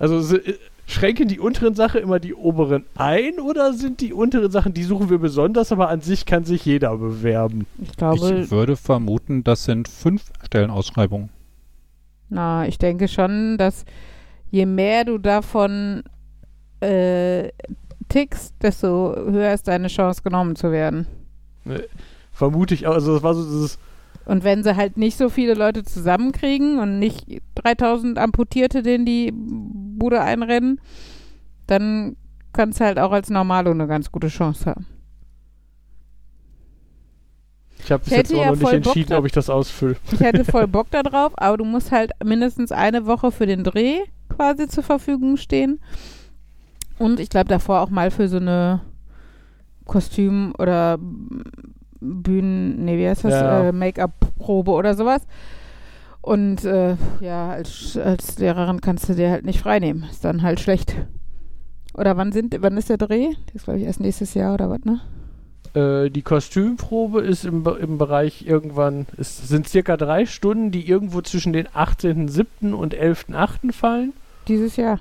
Also se, schränken die unteren Sachen immer die oberen ein oder sind die unteren Sachen, die suchen wir besonders, aber an sich kann sich jeder bewerben? Ich glaube... Ich würde vermuten, das sind fünf Stellenausschreibungen. Na, ich denke schon, dass je mehr du davon äh, tickst, desto höher ist deine Chance, genommen zu werden. Vermute ich, also das war so dieses... Und wenn sie halt nicht so viele Leute zusammenkriegen und nicht dreitausend Amputierte, denen die Bude einrennen, dann kannst du halt auch als Normalo eine ganz gute Chance haben. Ich habe bis jetzt auch ja noch nicht entschieden, da, ob ich das ausfülle. Ich hätte voll Bock darauf, aber du musst halt mindestens eine Woche für den Dreh quasi zur Verfügung stehen. Und ich glaube davor auch mal für so eine Kostüm- oder Bühnen, nee, wie heißt das? Ja. Äh, Make-up-Probe oder sowas. Und äh, ja, als, als Lehrerin kannst du dir halt nicht freinehmen. Ist dann halt schlecht. Oder wann sind, wann ist der Dreh? Das ist, glaube ich, erst nächstes Jahr oder was, ne? Äh, die Kostümprobe ist im, im Bereich irgendwann, es sind circa drei Stunden, die irgendwo zwischen den achtzehnten siebten und elften achten fallen. Dieses Jahr.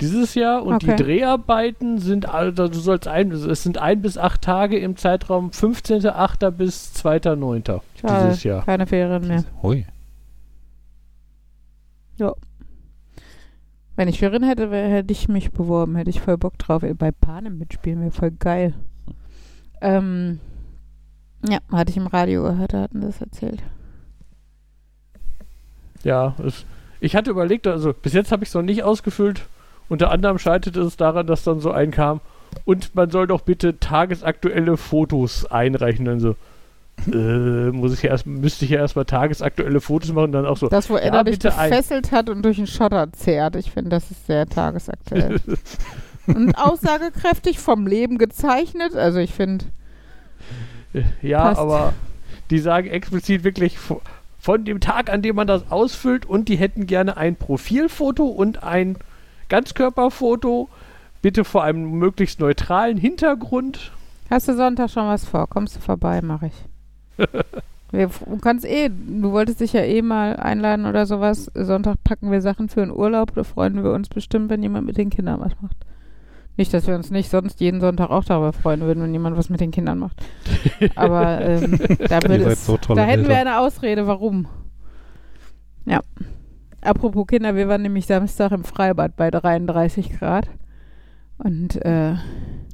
Dieses Jahr und okay. Die Dreharbeiten sind, also du sollst ein, es sind ein bis acht Tage im Zeitraum fünfzehnten achten bis zweiten neunten dieses Jahr. Keine Ferien mehr. Hui. Jo. Wenn ich Ferien hätte, wär, hätte ich mich beworben, hätte ich voll Bock drauf. Bei Panem mitspielen wäre voll geil. Ähm, ja, hatte ich im Radio gehört, da hatten das erzählt. Ja, es, ich hatte überlegt, also bis jetzt habe ich es noch nicht ausgefüllt. Unter anderem scheiterte es daran, dass dann so einkam, und man soll doch bitte tagesaktuelle Fotos einreichen. Dann so, äh, muss ich ja erst, müsste ich ja erstmal tagesaktuelle Fotos machen und dann auch so. Das, wo er ja, mich gefesselt ein- hat und durch einen Schotter zerrt. Ich finde, das ist sehr tagesaktuell. Und aussagekräftig, vom Leben gezeichnet. Also ich finde, ja, passt. Aber die sagen explizit wirklich... Vo- von dem Tag, an dem man das ausfüllt, und die hätten gerne ein Profilfoto und ein Ganzkörperfoto, bitte vor einem möglichst neutralen Hintergrund. Hast du Sonntag schon was vor? Kommst du vorbei, mache ich. Wir, du kannst eh, du wolltest dich ja eh mal einladen oder sowas. Sonntag packen wir Sachen für den Urlaub, da freuen wir uns bestimmt, wenn jemand mit den Kindern was macht. Nicht, dass wir uns nicht sonst jeden Sonntag auch darüber freuen würden, wenn jemand was mit den Kindern macht. Aber ähm, da, es, so da hätten wir eine Ausrede, warum. Ja. Apropos Kinder, wir waren nämlich Samstag im Freibad bei dreiunddreißig Grad. Und äh,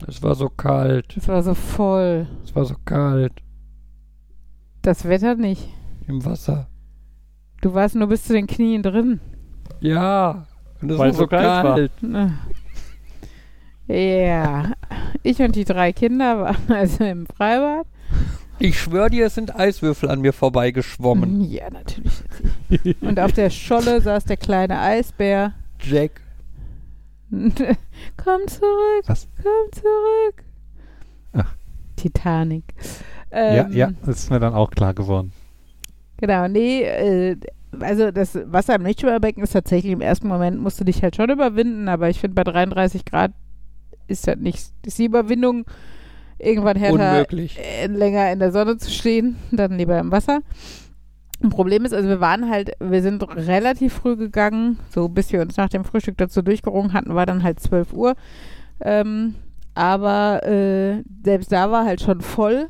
es war so kalt. Es war so voll. Es war so kalt. Das Wetter nicht. Im Wasser. Du warst nur bis zu den Knien drin. Ja. Und es war so kalt. War. Ja, yeah. Ich und die drei Kinder waren also im Freibad. Ich schwöre dir, es sind Eiswürfel an mir vorbeigeschwommen. Ja, natürlich. Und auf der Scholle saß der kleine Eisbär. Jack. Komm zurück, was? Komm zurück. Ach. Titanic. Ähm, ja, ja, das ist mir dann auch klar geworden. Genau, nee, äh, also das Wasser im Nichtschwimmerbecken ist tatsächlich, im ersten Moment musst du dich halt schon überwinden, aber ich finde, bei dreiunddreißig Grad ist das nicht, ist die Überwindung irgendwann härter, äh, länger in der Sonne zu stehen, dann lieber im Wasser. Ein Problem ist, also wir waren halt, wir sind relativ früh gegangen, so bis wir uns nach dem Frühstück dazu durchgerungen hatten, war dann halt zwölf Uhr. Ähm, aber äh, selbst da war halt schon voll,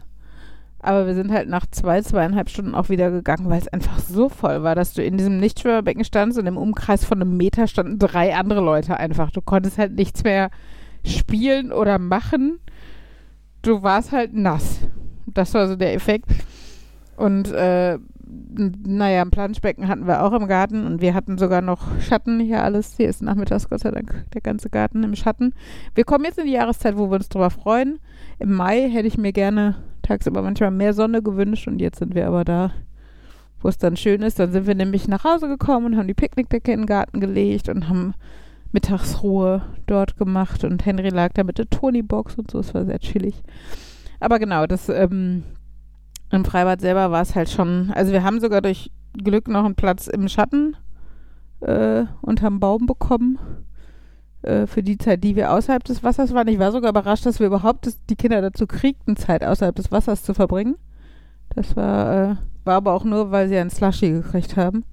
aber wir sind halt nach zwei, zweieinhalb Stunden auch wieder gegangen, weil es einfach so voll war, dass du in diesem Nichtschwimmerbecken standst und im Umkreis von einem Meter standen drei andere Leute einfach. Du konntest halt nichts mehr spielen oder machen. Du warst halt nass. Das war so der Effekt. Und äh, naja, ein Planschbecken hatten wir auch im Garten und wir hatten sogar noch Schatten hier alles. Hier ist nachmittags, Gott sei Dank, der ganze Garten im Schatten. Wir kommen jetzt in die Jahreszeit, wo wir uns drüber freuen. Im Mai hätte ich mir gerne tagsüber manchmal mehr Sonne gewünscht und jetzt sind wir aber da, wo es dann schön ist. Dann sind wir nämlich nach Hause gekommen und haben die Picknickdecke in den Garten gelegt und haben Mittagsruhe dort gemacht. Und Henry lag da mit der Toni-Box und so. Es war sehr chillig. Aber genau, das ähm, im Freibad selber war es halt schon, also wir haben sogar durch Glück noch einen Platz im Schatten äh, unterm Baum bekommen. Für die Zeit, die wir außerhalb des Wassers waren. Ich war sogar überrascht, dass wir überhaupt das, die Kinder dazu kriegten, Zeit außerhalb des Wassers zu verbringen. Das war, äh, war aber auch nur, weil sie einen Slushie gekriegt haben.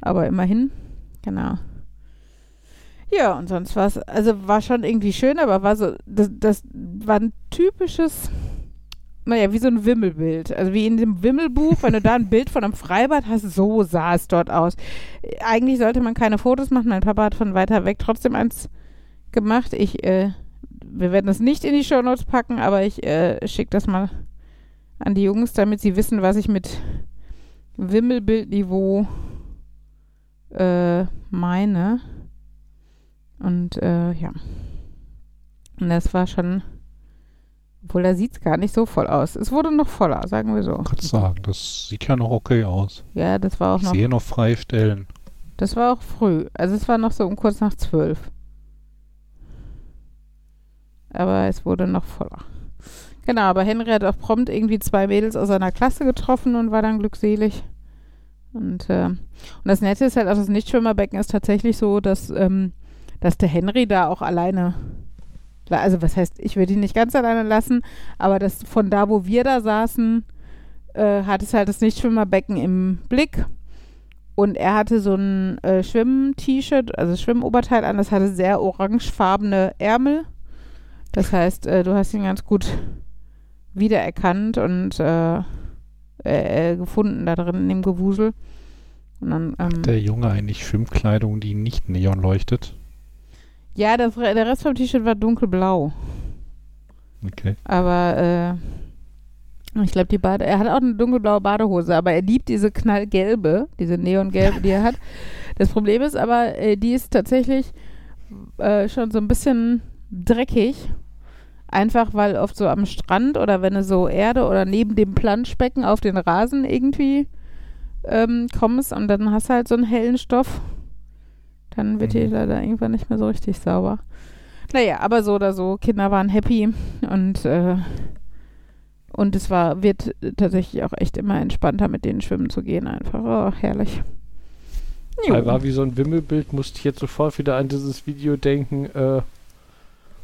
Aber immerhin, genau. Ja, und sonst war es, also war schon irgendwie schön, aber war so, das, das war ein typisches, naja, wie so ein Wimmelbild. Also wie in dem Wimmelbuch, wenn du da ein Bild von einem Freibad hast, so sah es dort aus. Eigentlich sollte man keine Fotos machen. Mein Papa hat von weiter weg trotzdem eins gemacht. Ich, äh, wir werden das nicht in die Shownotes packen, aber ich äh, schicke das mal an die Jungs, damit sie wissen, was ich mit Wimmelbildniveau äh, meine. Und äh, ja. Und das war schon... Obwohl, da sieht es gar nicht so voll aus. Es wurde noch voller, sagen wir so. Ich kann sagen, das sieht ja noch okay aus. Ja, das war auch noch... Ich sehe noch freie Stellen. Das war auch früh. Also es war noch so um kurz nach zwölf. Aber es wurde noch voller. Genau, aber Henry hat auch prompt irgendwie zwei Mädels aus seiner Klasse getroffen und war dann glückselig. Und, äh, und das Nette ist halt auch, das Nichtschwimmerbecken ist tatsächlich so, dass, ähm, dass der Henry da auch alleine... Also was heißt, ich würde ihn nicht ganz alleine lassen, aber das von da, wo wir da saßen, äh, hat es halt das Nichtschwimmerbecken im Blick. Und er hatte so ein äh, Schwimm-T-Shirt, also Schwimmoberteil an, das hatte sehr orangefarbene Ärmel. Das heißt, äh, du hast ihn ganz gut wiedererkannt und äh, äh, gefunden da drin in dem Gewusel. Und dann, ähm, hat der Junge eigentlich Schwimmkleidung, die nicht neon leuchtet? Ja, das, der Rest vom T-Shirt war dunkelblau. Okay. Aber äh, ich glaube, die Bade, er hat auch eine dunkelblaue Badehose, aber er liebt diese knallgelbe, diese neongelbe, die er hat. Das Problem ist aber, äh, die ist tatsächlich äh, schon so ein bisschen dreckig. Einfach, weil oft so am Strand oder wenn es so Erde oder neben dem Planschbecken auf den Rasen irgendwie ähm, kommst und dann hast du halt so einen hellen Stoff. Dann wird die leider irgendwann nicht mehr so richtig sauber. Naja, aber so oder so, Kinder waren happy und, äh, und es war, wird tatsächlich auch echt immer entspannter, mit denen schwimmen zu gehen einfach. Oh, herrlich. Weil war wie so ein Wimmelbild, musste ich jetzt sofort wieder an dieses Video denken, äh,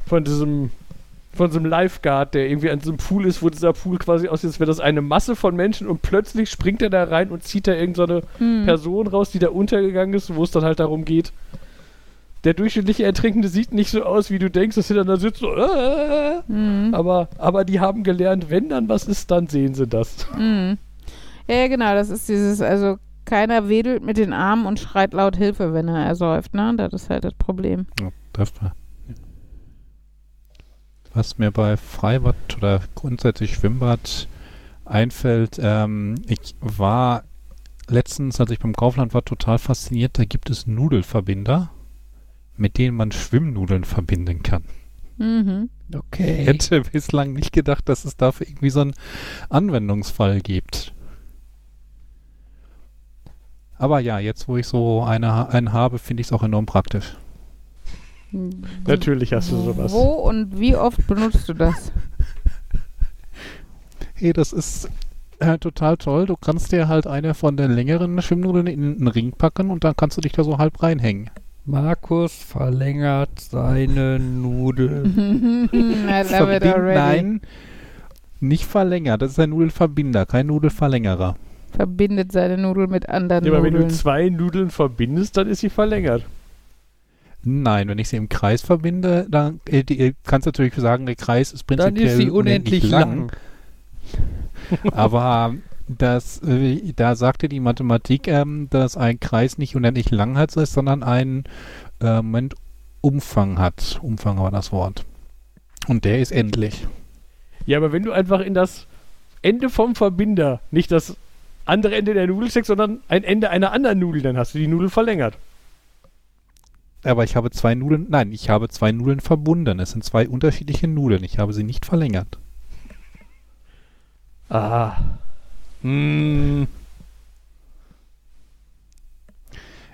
von diesem von so einem Lifeguard, der irgendwie an so einem Pool ist, wo dieser Pool quasi aussieht, als wäre das eine Masse von Menschen und plötzlich springt er da rein und zieht da irgendeine so hm. Person raus, die da untergegangen ist, wo es dann halt darum geht. Der durchschnittliche Ertrinkende sieht nicht so aus, wie du denkst, dass sie dann da sitzen. Äh, hm. aber, aber die haben gelernt, wenn dann was ist, dann sehen sie das. Hm. Ja, genau, das ist dieses, also keiner wedelt mit den Armen und schreit laut Hilfe, wenn er ersäuft, ne? Das ist halt das Problem. Ja, das war. Was mir bei Freibad oder grundsätzlich Schwimmbad einfällt, ähm, ich war letztens, als ich beim Kaufland war, total fasziniert. Da gibt es Nudelverbinder, mit denen man Schwimmnudeln verbinden kann. Mhm. Okay. Ich hätte bislang nicht gedacht, dass es dafür irgendwie so einen Anwendungsfall gibt. Aber ja, jetzt wo ich so eine, einen habe, finde ich es auch enorm praktisch. Natürlich hast du sowas. Wo und wie oft benutzt du das? Hey, das ist äh, total toll. Du kannst dir halt eine von den längeren Schwimmnudeln in einen Ring packen und dann kannst du dich da so halb reinhängen. Markus verlängert seine Nudel. I love it already. Nein, nicht verlängert. Das ist ein Nudelverbinder, kein Nudelverlängerer. Verbindet seine Nudel mit anderen Nudeln. Ja, aber Nudeln. Wenn du zwei Nudeln verbindest, dann ist sie verlängert. Nein, wenn ich sie im Kreis verbinde, dann äh, die, kannst du natürlich sagen, der Kreis ist prinzipiell dann ist sie unendlich, unendlich lang. lang. Aber das, äh, da sagte die Mathematik, ähm, dass ein Kreis nicht unendlich lang hat, sondern einen äh, Moment Umfang hat. Umfang war das Wort. Und der ist endlich. Ja, aber wenn du einfach in das Ende vom Verbinder nicht das andere Ende der Nudel steckst, sondern ein Ende einer anderen Nudel, dann hast du die Nudel verlängert. Aber ich habe zwei Nudeln, nein, ich habe zwei Nudeln verbunden. Es sind zwei unterschiedliche Nudeln. Ich habe sie nicht verlängert. Ah. Hm.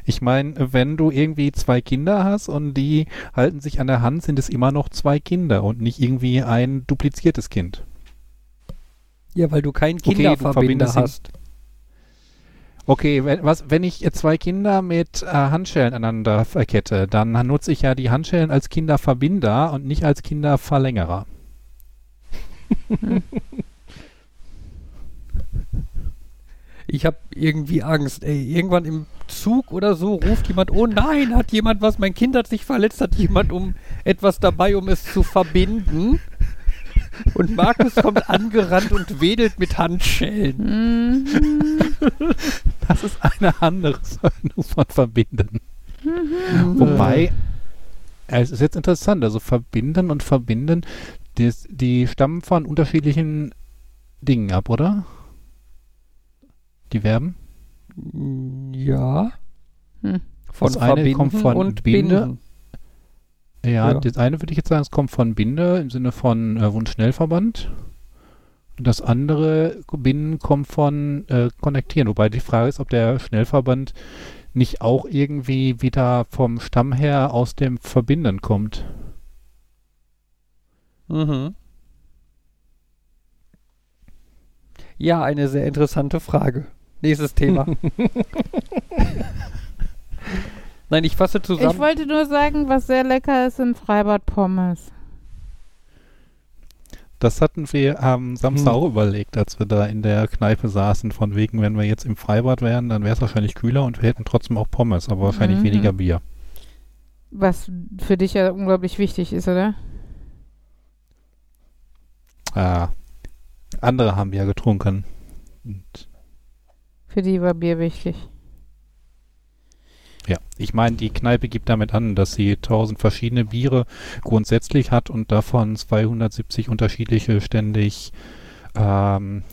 Ich meine, wenn du irgendwie zwei Kinder hast und die halten sich an der Hand, sind es immer noch zwei Kinder und nicht irgendwie ein dupliziertes Kind. Ja, weil du keinen Kinderverbinder okay, hast. Okay, wenn, was, wenn ich zwei Kinder mit äh, Handschellen aneinander verkette, dann nutze ich ja die Handschellen als Kinderverbinder und nicht als Kinderverlängerer. Ich habe irgendwie Angst, ey. Irgendwann im Zug oder so ruft jemand, oh nein, hat jemand was, mein Kind hat sich verletzt, hat jemand um etwas dabei, um es zu verbinden. Und Markus kommt angerannt und wedelt mit Handschellen. Das ist eine andere Verwendung von Verbinden. Wobei, es ist jetzt interessant, also Verbinden und Verbinden, die, die stammen von unterschiedlichen Dingen ab, oder? Die Verben? Ja. Hm. Von das eine kommt von und Binde. Binden. Ja, ja, das eine würde ich jetzt sagen, es kommt von Binde im Sinne von äh, Wunsch-Schnellverband. Und das andere Binden kommt von äh, Konnektieren. Wobei die Frage ist, ob der Schnellverband nicht auch irgendwie wieder vom Stamm her aus dem Verbinden kommt. Mhm. Ja, eine sehr interessante Frage. Nächstes Thema. Nein, ich fasse zusammen. Ich wollte nur sagen, was sehr lecker ist im Freibad Pommes. Das hatten wir am Samstag hm. auch überlegt, als wir da in der Kneipe saßen. Von wegen, wenn wir jetzt im Freibad wären, dann wäre es wahrscheinlich kühler und wir hätten trotzdem auch Pommes, aber wahrscheinlich mhm. weniger Bier. Was für dich ja unglaublich wichtig ist, oder? Ah, andere haben ja getrunken. Und für die war Bier wichtig. Ja, ich meine, die Kneipe gibt damit an, dass sie tausend verschiedene Biere grundsätzlich hat und davon zweihundertsiebzig unterschiedliche ständig ähm,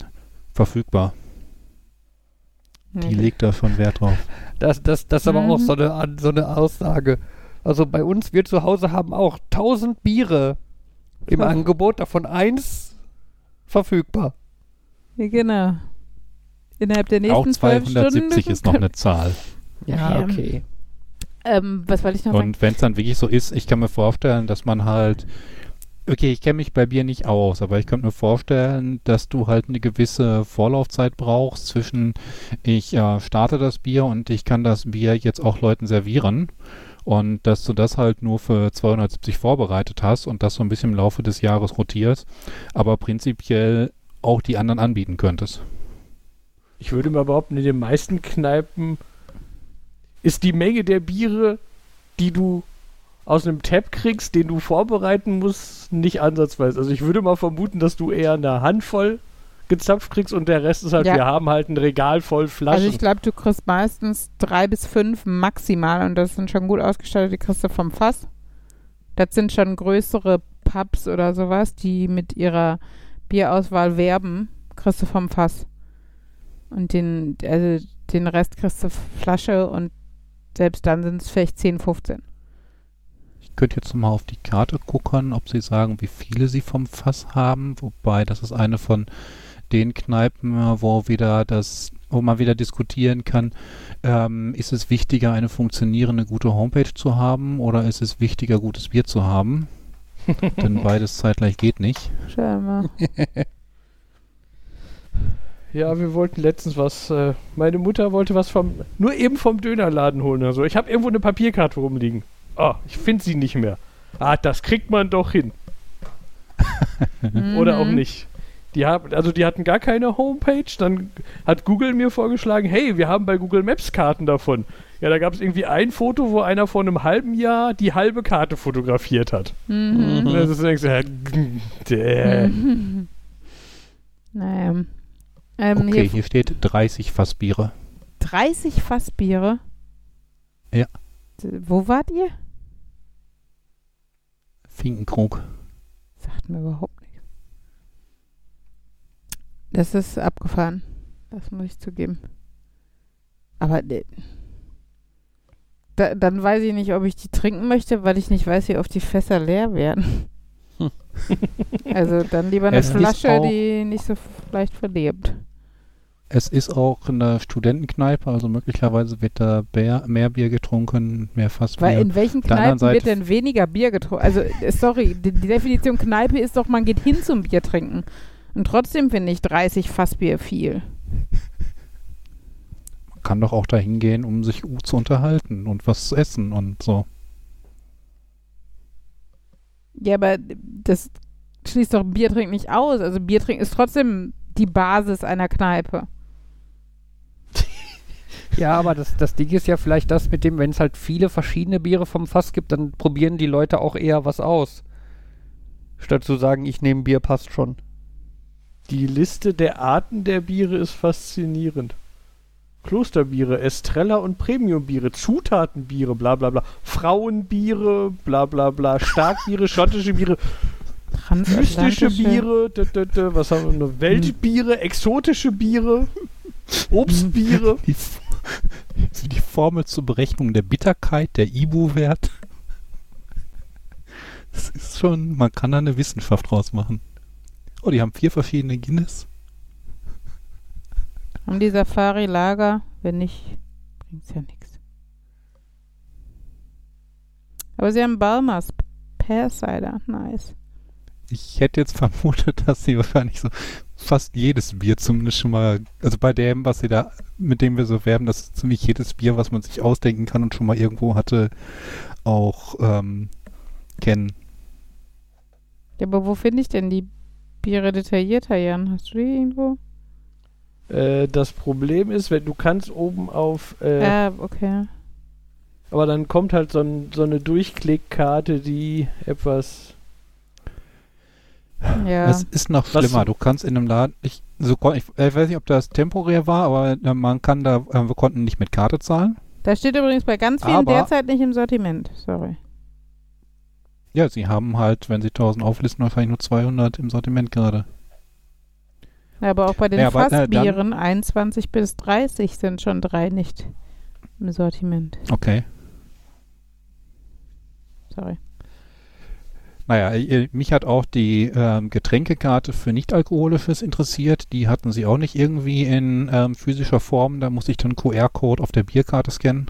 verfügbar. Die okay. legt da schon Wert drauf. Das, das, das ist aber mhm. auch so eine, so eine Aussage. Also bei uns, wir zu Hause haben auch tausend Biere im ja. Angebot, davon eins verfügbar. Ja, genau. Innerhalb der nächsten zwölf Stunden. Auch zweihundertsiebzig ist noch eine Zahl. Ja, okay. Ähm, was wollte ich noch sagen? Und wenn es dann wirklich so ist, ich kann mir vorstellen, dass man halt, okay, ich kenne mich bei Bier nicht aus, aber ich könnte mir vorstellen, dass du halt eine gewisse Vorlaufzeit brauchst zwischen, ich äh, starte das Bier und ich kann das Bier jetzt auch Leuten servieren und dass du das halt nur für zweihundertsiebzig vorbereitet hast und das so ein bisschen im Laufe des Jahres rotierst, aber prinzipiell auch die anderen anbieten könntest. Ich würde mal behaupten, in den meisten Kneipen ist die Menge der Biere, die du aus einem Tab kriegst, den du vorbereiten musst, nicht ansatzweise. Also ich würde mal vermuten, dass du eher eine Handvoll gezapft kriegst und der Rest ist halt, ja. wir haben halt ein Regal voll Flaschen. Also ich glaube, du kriegst meistens drei bis fünf maximal und das sind schon gut ausgestattet, die kriegst du vom Fass. Das sind schon größere Pubs oder sowas, die mit ihrer Bierauswahl werben, kriegst du vom Fass. Und den, also den Rest kriegst du Flasche und selbst dann sind es vielleicht zehn, fünfzehn. Ich könnte jetzt nochmal auf die Karte gucken, ob sie sagen, wie viele sie vom Fass haben. Wobei, das ist eine von den Kneipen, wo wieder das, wo man wieder diskutieren kann, ähm, ist es wichtiger, eine funktionierende, gute Homepage zu haben oder ist es wichtiger, gutes Bier zu haben? Denn beides zeitgleich geht nicht. Scheinbar. Ja, wir wollten letztens was, äh, meine Mutter wollte was vom, nur eben vom Dönerladen holen. Also ich habe irgendwo eine Papierkarte rumliegen. Oh, ich finde sie nicht mehr. Ah, das kriegt man doch hin. Oder auch nicht. Die haben, also die hatten gar keine Homepage. Dann hat Google mir vorgeschlagen, hey, wir haben bei Google Maps Karten davon. Ja, da gab es irgendwie ein Foto, wo einer vor einem halben Jahr die halbe Karte fotografiert hat. Mhm. Das ist irgendwie so, äh, naja. Ähm, okay, hier, hier steht dreißig Fassbiere. dreißig Fassbiere? Ja. Wo wart ihr? Finkenkrug. Sagt mir überhaupt nichts. Das ist abgefahren. Das muss ich zugeben. Aber ne, da, dann weiß ich nicht, ob ich die trinken möchte, weil ich nicht weiß, wie oft die Fässer leer werden. Also dann lieber eine es Flasche, die nicht so leicht verlebt. Es ist auch eine Studentenkneipe, also möglicherweise wird da Bär, mehr Bier getrunken, mehr Fassbier. Weil in welchen Kneipen wird denn weniger Bier getrunken? Also, sorry, die, die Definition Kneipe ist doch, man geht hin zum Bier trinken. Und trotzdem finde ich dreißig Fassbier viel. Man kann doch auch dahin gehen, um sich zu unterhalten und was zu essen und so. Ja, aber das schließt doch Bier trinken nicht aus. Also Bier trinken ist trotzdem die Basis einer Kneipe. Ja, aber das, das Ding ist ja vielleicht das mit dem, wenn es halt viele verschiedene Biere vom Fass gibt, dann probieren die Leute auch eher was aus. Statt zu sagen, ich nehme Bier, passt schon. Die Liste der Arten der Biere ist faszinierend. Klosterbiere, Estrella und Premiumbiere, Zutatenbiere, bla bla bla, Frauenbiere, bla bla bla, Starkbiere, schottische Biere, mystische Biere, d, d, d, was haben wir noch? Weltbiere, exotische Biere, Obstbiere. Die, die Formel zur Berechnung der Bitterkeit, der I B U-Wert. Das ist schon, man kann da eine Wissenschaft draus machen. Oh, die haben vier verschiedene Guinness. Haben die Safari Lager? Wenn nicht, bringt's ja nichts. Aber sie haben Balmers Pear Cider. Nice. Ich hätte jetzt vermutet, dass sie wahrscheinlich so fast jedes Bier zumindest schon mal, also bei dem, was sie da, mit dem wir so werben, dass ziemlich jedes Bier, was man sich ausdenken kann und schon mal irgendwo hatte, auch ähm, kennen. Ja, aber wo finde ich denn die Biere detaillierter, Jan? Hast du die irgendwo? Äh, das Problem ist, wenn du kannst oben auf... Äh, äh, okay. Aber dann kommt halt so, ein, so eine Durchklickkarte, die etwas... Ja. Es ist noch schlimmer. Was? Du kannst in einem Laden... Ich, so, ich, ich weiß nicht, ob das temporär war, aber man kann da... Äh, wir konnten nicht mit Karte zahlen. Das steht übrigens bei ganz vielen aber derzeit nicht im Sortiment. Sorry. Ja, sie haben halt, wenn sie tausend auflisten, wahrscheinlich nur zweihundert im Sortiment gerade. Aber auch bei den ja, Fassbieren na, einundzwanzig bis dreißig sind schon drei nicht im Sortiment. Okay. Sorry. Naja, mich hat auch die ähm, Getränkekarte für Nicht-Alkoholisches interessiert. Die hatten sie auch nicht irgendwie in ähm, physischer Form. Da musste ich dann Q R-Code auf der Bierkarte scannen.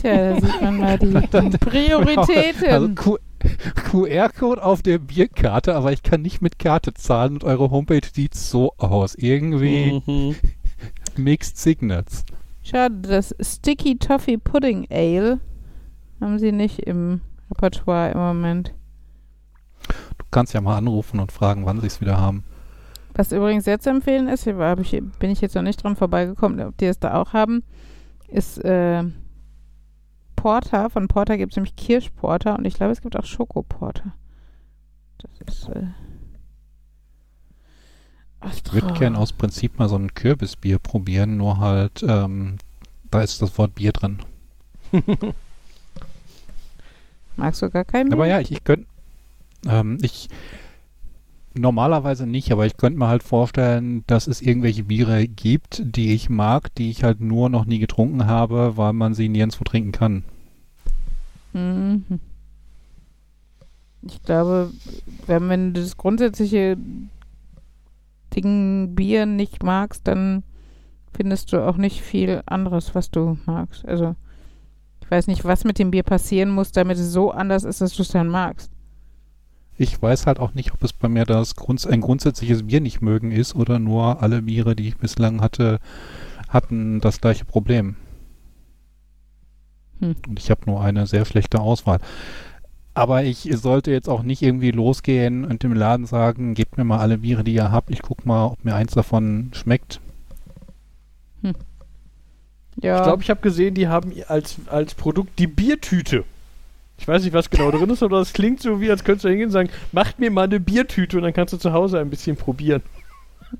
Tja, da sieht man mal die Prioritäten. Also Q- Q R-Code auf der Bierkarte, aber ich kann nicht mit Karte zahlen und eure Homepage sieht so aus. Irgendwie mhm. Mixed Signals. Schade, das Sticky Toffee Pudding Ale haben sie nicht im Repertoire im Moment. Du kannst ja mal anrufen und fragen, wann sie es wieder haben. Was übrigens jetzt zu empfehlen ist, hier war, ich, bin ich jetzt noch nicht dran vorbeigekommen, ob die es da auch haben, ist äh, Porter. Von Porter gibt es nämlich Kirschporter und ich glaube, es gibt auch Schokoporter. Das ist äh, ach, ich würde gerne aus Prinzip mal so ein Kürbisbier probieren, nur halt ähm, da ist das Wort Bier drin. Magst du gar kein Bier? Aber ja, ich, ich könnte ähm, ich normalerweise nicht, aber ich könnte mir halt vorstellen, dass es irgendwelche Biere gibt, die ich mag, die ich halt nur noch nie getrunken habe, weil man sie nirgendwo trinken kann. Mhm. Ich glaube, wenn du das grundsätzliche Ding Bier nicht magst, dann findest du auch nicht viel anderes, was du magst. Also ich weiß nicht, was mit dem Bier passieren muss, damit es so anders ist, dass du es dann magst. Ich weiß halt auch nicht, ob es bei mir das Grunds- ein grundsätzliches Bier nicht mögen ist oder nur alle Biere, die ich bislang hatte, hatten das gleiche Problem. Hm. Und ich habe nur eine sehr schlechte Auswahl. Aber ich sollte jetzt auch nicht irgendwie losgehen und dem Laden sagen, gebt mir mal alle Biere, die ihr habt. Ich guck mal, ob mir eins davon schmeckt. Hm. Ja. Ich glaube, ich habe gesehen, die haben als, als Produkt die Biertüte. Ich weiß nicht, was genau drin ist, aber es klingt so wie, als könntest du hingehen und sagen, macht mir mal eine Biertüte und dann kannst du zu Hause ein bisschen probieren.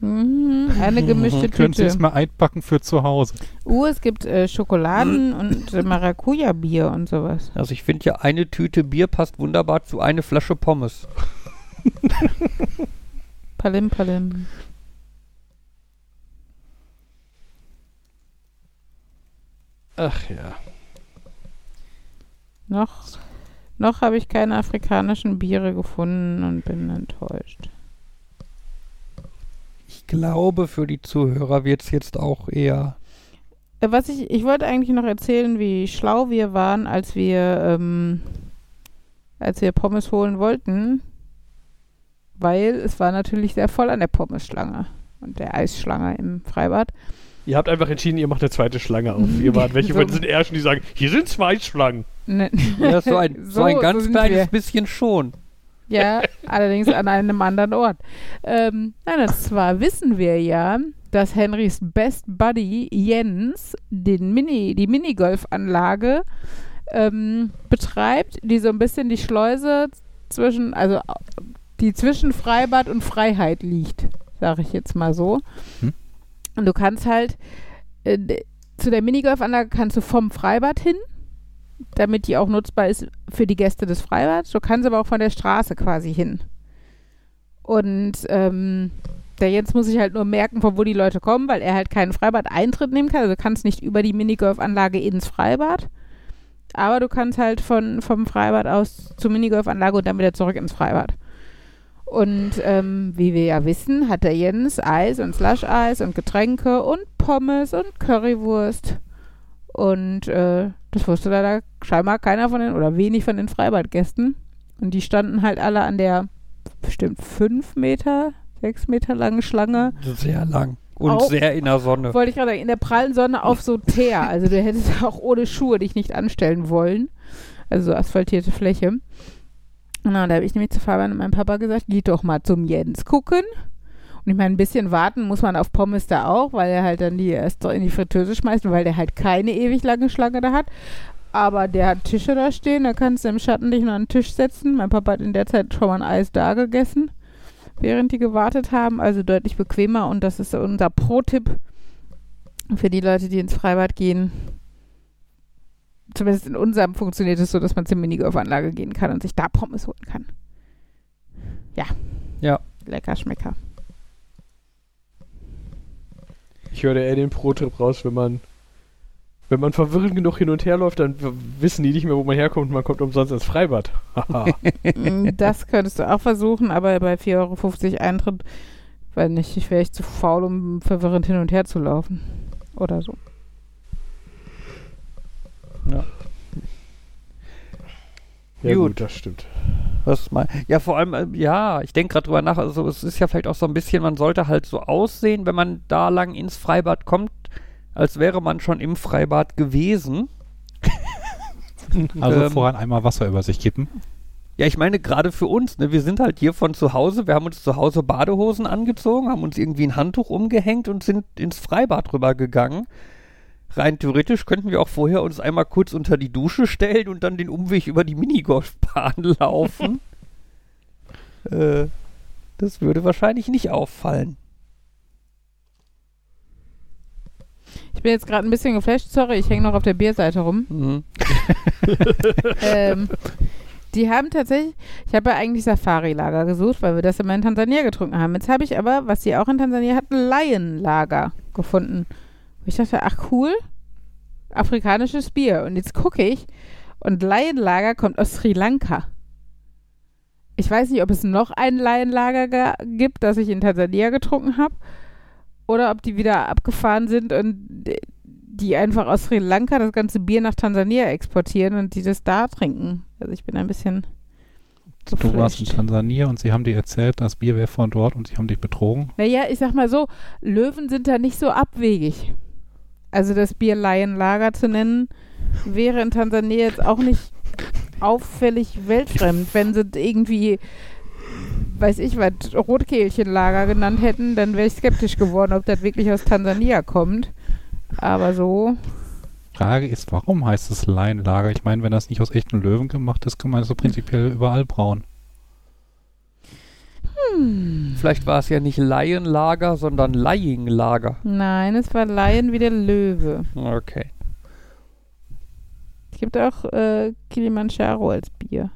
Mhm, eine gemischte Tüte. Könntest du es mal einpacken für zu Hause. Uh, es gibt äh, Schokoladen und äh, Maracuja-Bier und sowas. Also ich finde ja, eine Tüte Bier passt wunderbar zu einer Flasche Pommes. Palim, palim. Ach ja. Noch... Noch habe ich keine afrikanischen Biere gefunden und bin enttäuscht. Ich glaube, für die Zuhörer wird es jetzt auch eher... Was ich, ich wollte eigentlich noch erzählen, wie schlau wir waren, als wir, ähm, als wir Pommes holen wollten, weil es war natürlich sehr voll an der Pommes-Schlange und der Eisschlange im Freibad. Ihr habt einfach entschieden, ihr macht eine zweite Schlange auf. Ihr wart welche von so den Ersten, die sagen, hier sind zwei Schlangen. Ne. Ja, so ein, so, so ein ganz so kleines wir. bisschen schon. Ja, allerdings an einem anderen Ort. Ähm, nein, und zwar wissen wir ja, dass Henrys Best Buddy Jens den Mini, die Minigolfanlage ähm, betreibt, die so ein bisschen die Schleuse zwischen, also die zwischen Freibad und Freiheit liegt, sage ich jetzt mal so. Hm? Und du kannst halt, äh, zu der Minigolfanlage kannst du vom Freibad hin, damit die auch nutzbar ist für die Gäste des Freibads. Du kannst aber auch von der Straße quasi hin. Und ähm, der Jens muss sich halt nur merken, von wo die Leute kommen, weil er halt keinen Freibad-Eintritt nehmen kann. Also du kannst nicht über die Minigolfanlage ins Freibad. Aber du kannst halt von, vom Freibad aus zur Minigolfanlage und dann wieder zurück ins Freibad. Und ähm, wie wir ja wissen, hat der Jens Eis und Slush-Eis und Getränke und Pommes und Currywurst. Und äh, das wusste leider scheinbar keiner von den, oder wenig von den Freibadgästen. Und die standen halt alle an der bestimmt fünf Meter, sechs Meter langen Schlange. Sehr lang. Und auch, sehr in der Sonne. Wollte ich gerade sagen, in der prallen Sonne auf so Teer. Also du hättest auch ohne Schuhe dich nicht anstellen wollen. Also so asphaltierte Fläche. Na, da habe ich nämlich zu Fabian und meinem Papa gesagt, geht doch mal zum Jens gucken. Und ich meine, ein bisschen warten muss man auf Pommes da auch, weil er halt dann die erst in die Fritteuse schmeißt und weil der halt keine ewig lange Schlange da hat. Aber der hat Tische da stehen, da kannst du im Schatten dich noch an den Tisch setzen. Mein Papa hat in der Zeit schon mal ein Eis da gegessen, während die gewartet haben. Also deutlich bequemer, und das ist unser Pro-Tipp für die Leute, die ins Freibad gehen. Zumindest in unserem funktioniert es so, dass man zur Minigolfanlage gehen kann und sich da Pommes holen kann. Ja. Ja. Lecker Schmecker. Ich höre eher den Pro-Tipp raus, wenn man wenn man verwirrend genug hin und her läuft, dann wissen die nicht mehr, wo man herkommt, und man kommt umsonst ins Freibad. Das könntest du auch versuchen, aber bei vier Euro fünfzig Eintritt, weil nicht, ich wäre echt zu faul, um verwirrend hin und her zu laufen. Oder so. Ja. Ja, gut. gut, das stimmt. Was mein, ja, vor allem, ja, ich denke gerade drüber nach, also es ist ja vielleicht auch so ein bisschen, man sollte halt so aussehen, wenn man da lang ins Freibad kommt, als wäre man schon im Freibad gewesen. Also ähm, voran einmal Wasser über sich kippen. Ja, ich meine, gerade für uns, ne, wir sind halt hier von zu Hause, wir haben uns zu Hause Badehosen angezogen, haben uns irgendwie ein Handtuch umgehängt und sind ins Freibad rübergegangen. Rein theoretisch könnten wir auch vorher uns einmal kurz unter die Dusche stellen und dann den Umweg über die Minigolfbahn laufen. äh, das würde wahrscheinlich nicht auffallen. Ich bin jetzt gerade ein bisschen geflasht. Sorry, ich hänge noch auf der Bierseite rum. Mhm. ähm, die haben tatsächlich, ich habe ja eigentlich Safari Lager gesucht, weil wir das immer in Tansania getrunken haben. Jetzt habe ich aber, was sie auch in Tansania hatten, Lion Lager gefunden. Ich dachte, ach cool, afrikanisches Bier. Und jetzt gucke ich, und Lion Lager kommt aus Sri Lanka. Ich weiß nicht, ob es noch ein Lion Lager g- gibt, das ich in Tansania getrunken habe, oder ob die wieder abgefahren sind und die einfach aus Sri Lanka das ganze Bier nach Tansania exportieren und die das da trinken. Also ich bin ein bisschen... Du warst in Tansania und sie haben dir erzählt, das Bier wäre von dort, und sie haben dich betrogen. Naja, ich sag mal so, Löwen sind da nicht so abwegig. Also das Bier Lion Lager zu nennen, wäre in Tansania jetzt auch nicht auffällig weltfremd. Wenn sie irgendwie, weiß ich was, Rotkehlchenlager genannt hätten, dann wäre ich skeptisch geworden, ob das wirklich aus Tansania kommt. Aber so... Frage ist, warum heißt es Lion Lager? Ich meine, wenn das nicht aus echten Löwen gemacht ist, kann man das so prinzipiell überall brauen. Hm. Vielleicht war es ja nicht Lion Lager, sondern Lying Lager. Nein, es war Lion wie der Löwe. Okay. Es gibt auch äh, Kilimandscharo als Bier.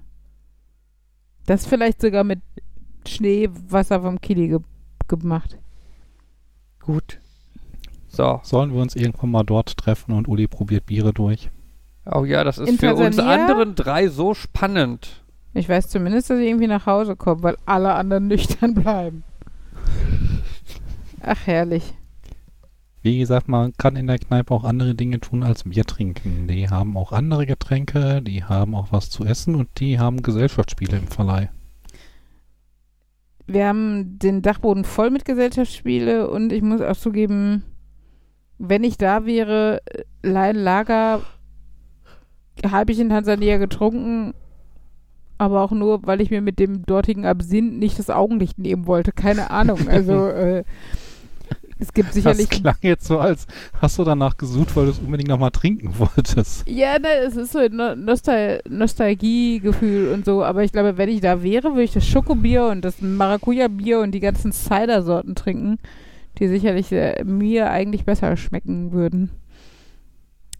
Das vielleicht sogar mit Schneewasser vom Kili ge- gemacht. Gut. So. Sollen wir uns irgendwann mal dort treffen und Uli probiert Biere durch? Oh ja, das ist in für Tansania? Uns anderen drei so spannend. Ich weiß zumindest, dass ich irgendwie nach Hause komme, weil alle anderen nüchtern bleiben. Ach, herrlich. Wie gesagt, man kann in der Kneipe auch andere Dinge tun als Bier trinken. Die haben auch andere Getränke, die haben auch was zu essen und die haben Gesellschaftsspiele im Verleih. Wir haben den Dachboden voll mit Gesellschaftsspiele und ich muss auch zugeben, wenn ich da wäre, Lion Lager habe ich in Tansania getrunken, aber auch nur, weil ich mir mit dem dortigen Absinth nicht das Augenlicht nehmen wollte. Keine Ahnung, also... äh, Es gibt sicherlich. Das klang jetzt so, als hast du danach gesucht, weil du es unbedingt nochmal trinken wolltest. Ja, ne, es ist so ein no- Nostal- Nostalgiegefühl und so, aber ich glaube, wenn ich da wäre, würde ich das Schokobier und das Maracuja-Bier und die ganzen Cider-Sorten trinken, die sicherlich äh, mir eigentlich besser schmecken würden.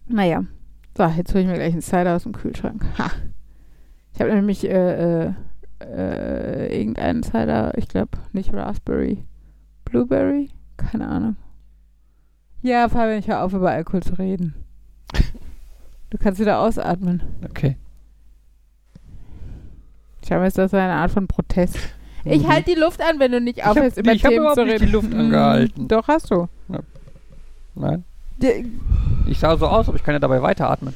Naja. So, jetzt hole ich mir gleich einen Cider aus dem Kühlschrank. Ha. Ich habe nämlich äh, äh, äh, irgendeinen Cider, ich glaube, nicht Raspberry, Blueberry? Keine Ahnung. Ja, Fabian, ich höre auf, über Alkohol zu reden. Du kannst wieder ausatmen. Okay. Scheinbar ist das so eine Art von Protest. Mhm. Ich halte die Luft an, wenn du nicht aufhörst, über nee, Themen zu reden. Ich habe nicht die Luft angehalten. Doch, hast du. Ja. Nein. Die, ich sah so aus, aber ich kann ja dabei weiteratmen.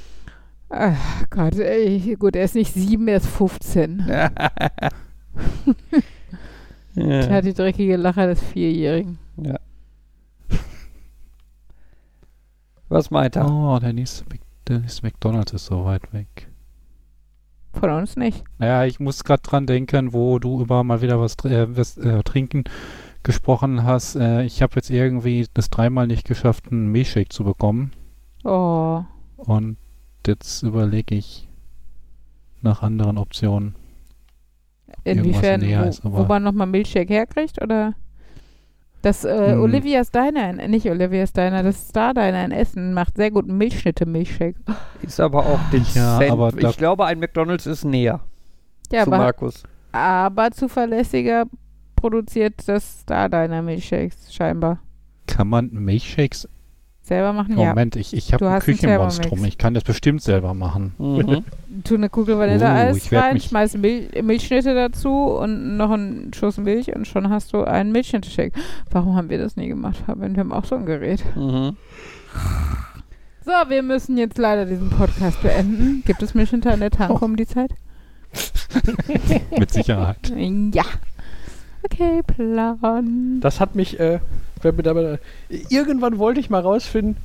Ach Gott, ey, gut, er ist nicht sieben, er ist fünfzehn. Ja. Der hat die dreckige Lache des Vierjährigen. Ja. Was meint er? Oh, der nächste, der nächste McDonalds ist so weit weg. Von uns nicht. Naja, ich muss gerade dran denken, wo du über mal wieder was, äh, was äh, trinken gesprochen hast. Äh, ich habe jetzt irgendwie das dreimal nicht geschafft, einen Milchshake zu bekommen. Oh. Und jetzt überlege ich nach anderen Optionen. Inwiefern, wo, wo man nochmal Milchshake herkriegt, oder? Das äh, hm. Olivia's Diner, in, nicht Olivia's Diner, das Stardiner in Essen macht sehr guten Milchschnitte-Milchshake. Ist aber auch den ja, Cent. Aber ich glaube, ein McDonalds ist näher ja, zu aber, Markus. Aber zuverlässiger produziert das Stardiner Milchshakes scheinbar. Kann man Milchshakes selber machen? Ja. Moment, ich, ich habe ein Küchenmonstrum. Ich kann das bestimmt selber machen. Mhm. Tu eine Kugel Vanilleeis uh, rein, schmeiß Mil- Milchschnitte dazu und noch einen Schuss Milch und schon hast du einen Milchschnitte-Shake. Warum haben wir das nie gemacht? Wir haben auch so ein Gerät. Mhm. So, wir müssen jetzt leider diesen Podcast beenden. Gibt es Milchschnitte an der Tanke um die Zeit? Mit Sicherheit. Ja. Okay, Plan. Das hat mich... Äh Irgendwann wollte ich mal rausfinden,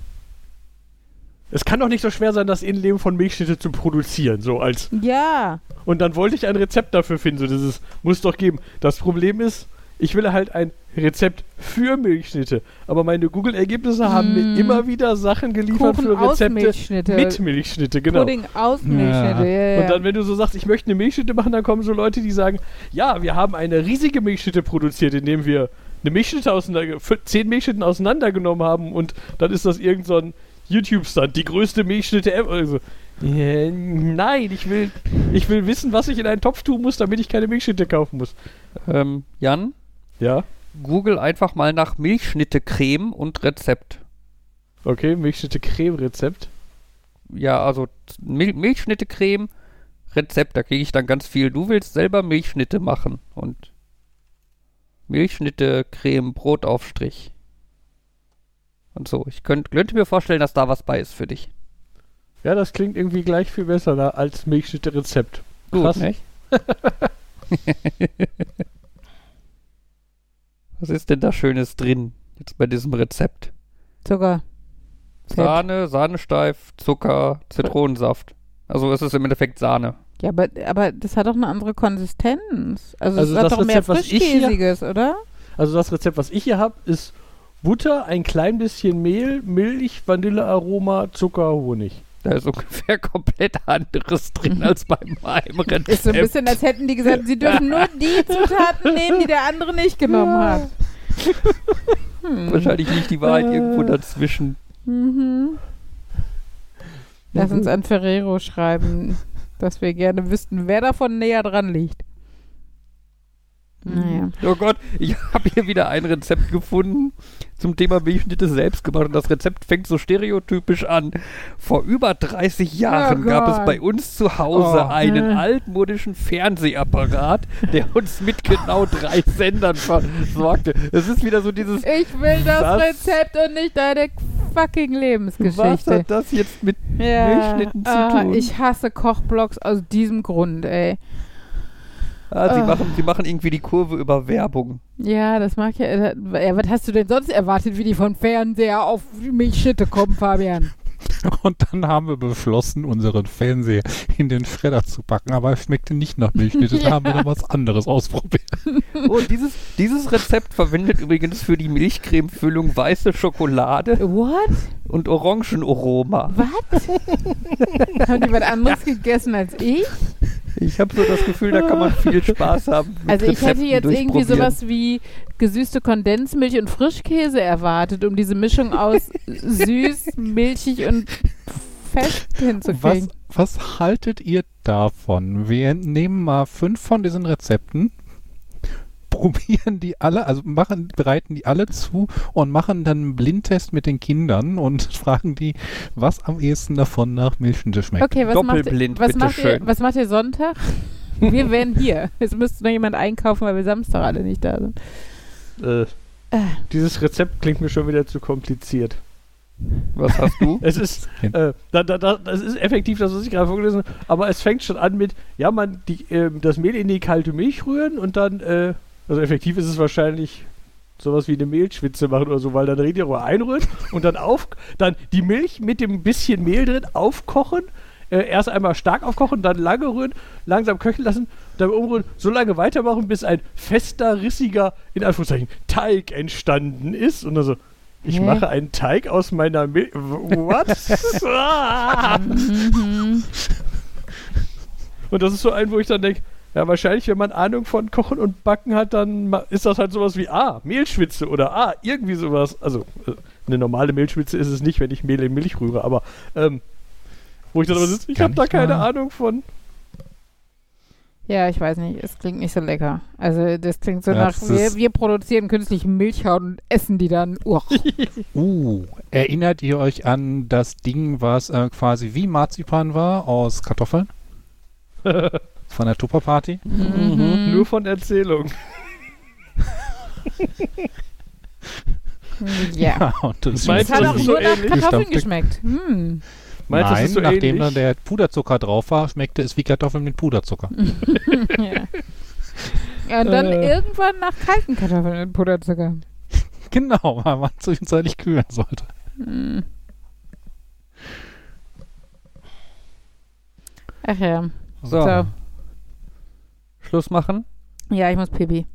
es kann doch nicht so schwer sein, das Innenleben von Milchschnitte zu produzieren, so als... Ja. Und dann wollte ich ein Rezept dafür finden, so dieses, muss doch geben. Das Problem ist, ich will halt ein Rezept für Milchschnitte, aber meine Google-Ergebnisse hm. haben mir immer wieder Sachen geliefert Kuchen für Rezepte aus Milchschnitte. Mit Milchschnitte, genau. Pudding aus Milchschnitte, ja. Ja, ja. Und dann, wenn du so sagst, ich möchte eine Milchschnitte machen, dann kommen so Leute, die sagen, ja, wir haben eine riesige Milchschnitte produziert, indem wir eine Milchschnitte auseinander, zehn Milchschnitten auseinandergenommen haben und dann ist das irgend so ein YouTube-Stunt, die größte Milchschnitte ever. Also, äh, nein, ich will, ich will wissen, was ich in einen Topf tun muss, damit ich keine Milchschnitte kaufen muss. Ähm, Jan? Ja? Google einfach mal nach Milchschnitte-Creme und Rezept. Okay, Milchschnitte-Creme-Rezept. Ja, also Mil- Milchschnitte-Creme, Rezept, da kriege ich dann ganz viel. Du willst selber Milchschnitte machen und Milchschnitte, Creme, Brotaufstrich. Und so. Ich könnt, könnte mir vorstellen, dass da was bei ist für dich. Ja, das klingt irgendwie gleich viel besser da, als Milchschnitte-Rezept. Gut, nicht? Was ist denn da Schönes drin, jetzt bei diesem Rezept? Zucker. Sahne, Sahnesteif, Zucker, Zitronensaft. Also es ist im Endeffekt Sahne. Ja, aber, aber das hat doch eine andere Konsistenz. Also, also es hat das doch Rezept, mehr Frischkäsiges, hier, oder? Also das Rezept, was ich hier habe, ist Butter, ein klein bisschen Mehl, Milch, Vanillearoma, Zucker, Honig. Da ist ungefähr komplett anderes drin als bei meinem Rezept. Ist so ein bisschen, als hätten die gesagt, sie dürfen nur die Zutaten nehmen, die der andere nicht genommen ja. hat. Hm. Wahrscheinlich liegt die Wahrheit äh. irgendwo dazwischen. Mhm. Lass uns an Ferrero schreiben, dass wir gerne wüssten, wer davon näher dran liegt. Naja. Oh Gott, ich habe hier wieder ein Rezept gefunden zum Thema Milchschnitte selbst gemacht und das Rezept fängt so stereotypisch an. Vor über dreißig Jahren oh gab es bei uns zu Hause oh. einen hm. altmodischen Fernsehapparat, der uns mit genau drei Sendern versorgte. Es ist wieder so dieses... Ich will das, das Rezept und nicht deine fucking Lebensgeschichte. Was hat das jetzt mit ja. Milchschnitten zu oh, tun? Ich hasse Kochblogs aus diesem Grund, ey. Ah, sie, oh. machen, sie machen irgendwie die Kurve über Werbung. Ja, das mag ja, ja. Was hast du denn sonst erwartet, wie die von Fernseher auf Milchschnitte kommen, Fabian? Und dann haben wir beschlossen, unseren Fernseher in den Schredder zu packen. Aber er schmeckte nicht nach Milchschnitte. Da ja. haben wir noch was anderes ausprobiert. Oh, dieses, dieses Rezept verwendet übrigens für die Milchcremefüllung weiße Schokolade. What? Und Orangenaroma. Was? Haben die was anderes gegessen als ich? Ich habe so das Gefühl, da kann man viel Spaß haben. Also ich hätte jetzt irgendwie sowas wie gesüßte Kondensmilch und Frischkäse erwartet, um diese Mischung aus süß, milchig und fest hinzukriegen. Was, was haltet ihr davon? Wir nehmen mal fünf von diesen Rezepten, probieren die alle, also machen, bereiten die alle zu und machen dann einen Blindtest mit den Kindern und fragen die, was am ehesten davon nach Milchschnitte schmeckt. Okay, was Doppelblind, macht ihr, was, macht ihr, was macht ihr Sonntag? Wir wären hier. Jetzt müsste noch jemand einkaufen, weil wir Samstag alle nicht da sind. Äh, äh. Dieses Rezept klingt mir schon wieder zu kompliziert. Was hast du? Es ist, äh, da, da, da, das ist effektiv das, was ich gerade vorgelesen habe, aber es fängt schon an mit, ja, man die, äh, das Mehl in die kalte Milch rühren und dann äh, also effektiv ist es wahrscheinlich sowas wie eine Mehlschwitze machen oder so, weil dann Regenrohr einrührt und dann auf, dann die Milch mit dem bisschen Mehl drin aufkochen, äh, erst einmal stark aufkochen, dann lange rühren, langsam köcheln lassen, dann umrühren, so lange weitermachen, bis ein fester, rissiger, in Anführungszeichen, Teig entstanden ist und dann so, ich Hä? mache einen Teig aus meiner Milch, what? Und das ist so ein, wo ich dann denke, ja, wahrscheinlich, wenn man Ahnung von Kochen und Backen hat, dann ma- ist das halt sowas wie, ah, Mehlschwitze oder ah, irgendwie sowas. Also, äh, eine normale Mehlschwitze ist es nicht, wenn ich Mehl in Milch rühre, aber ähm, wo ich dann aber sitze, ich habe da keine mal. Ahnung von. Ja, ich weiß nicht, es klingt nicht so lecker. Also, das klingt so ja, nach, wir, wir produzieren künstlich Milchhaut und essen die dann. uh, erinnert ihr euch an das Ding, was äh, quasi wie Marzipan war, aus Kartoffeln? Von der Tupperparty? Mhm. Nur von Erzählung. ja. ja und das Meinst, hat auch nur so nach Kartoffeln geschmeckt. Hm. Meinst, Nein, so nachdem ähnlich? Dann der Puderzucker drauf war, schmeckte es wie Kartoffeln mit Puderzucker. ja. Und dann äh. irgendwann nach kalten Kartoffeln mit Puderzucker. Genau, weil man zwischenzeitlich kühlen sollte. Hm. Ach ja. So. so. Schluss machen? Ja, ich muss Pipi.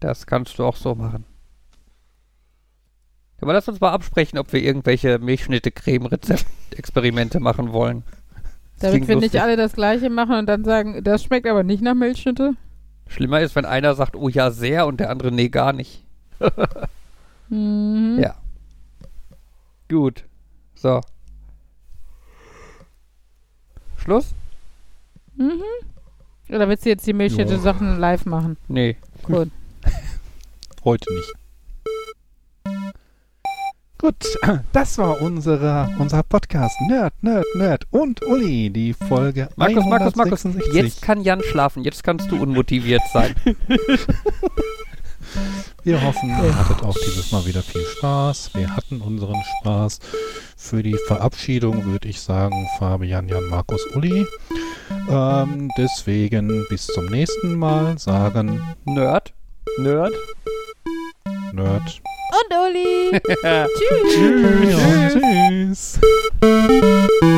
Das kannst du auch so machen. Aber lass uns mal absprechen, ob wir irgendwelche Milchschnitte-Creme-Rezept-Experimente machen wollen. Das Damit wir lustig. nicht alle das Gleiche machen und dann sagen, das schmeckt aber nicht nach Milchschnitte. Schlimmer ist, wenn einer sagt, oh ja, sehr und der andere, nee, gar nicht. mhm. Ja. Gut. So. Schluss? Mhm. Oder willst du jetzt die Milchschnitte-Sachen live machen? Nee. Gut. Heute nicht. Gut, das war unsere, unser Podcast Nerd, Nerd, Nerd und Uli, die Folge Markus, Markus, Markus, jetzt kann Jan schlafen, jetzt kannst du unmotiviert sein. Wir hoffen, ihr hattet auch dieses Mal wieder viel Spaß. Wir hatten unseren Spaß. Für die Verabschiedung würde ich sagen, Fabian, Jan, Markus, Uli. Ähm, deswegen bis zum nächsten Mal sagen Nerd, Nerd, Nerd und Uli. Tschüss. Tschüss. Tschüss.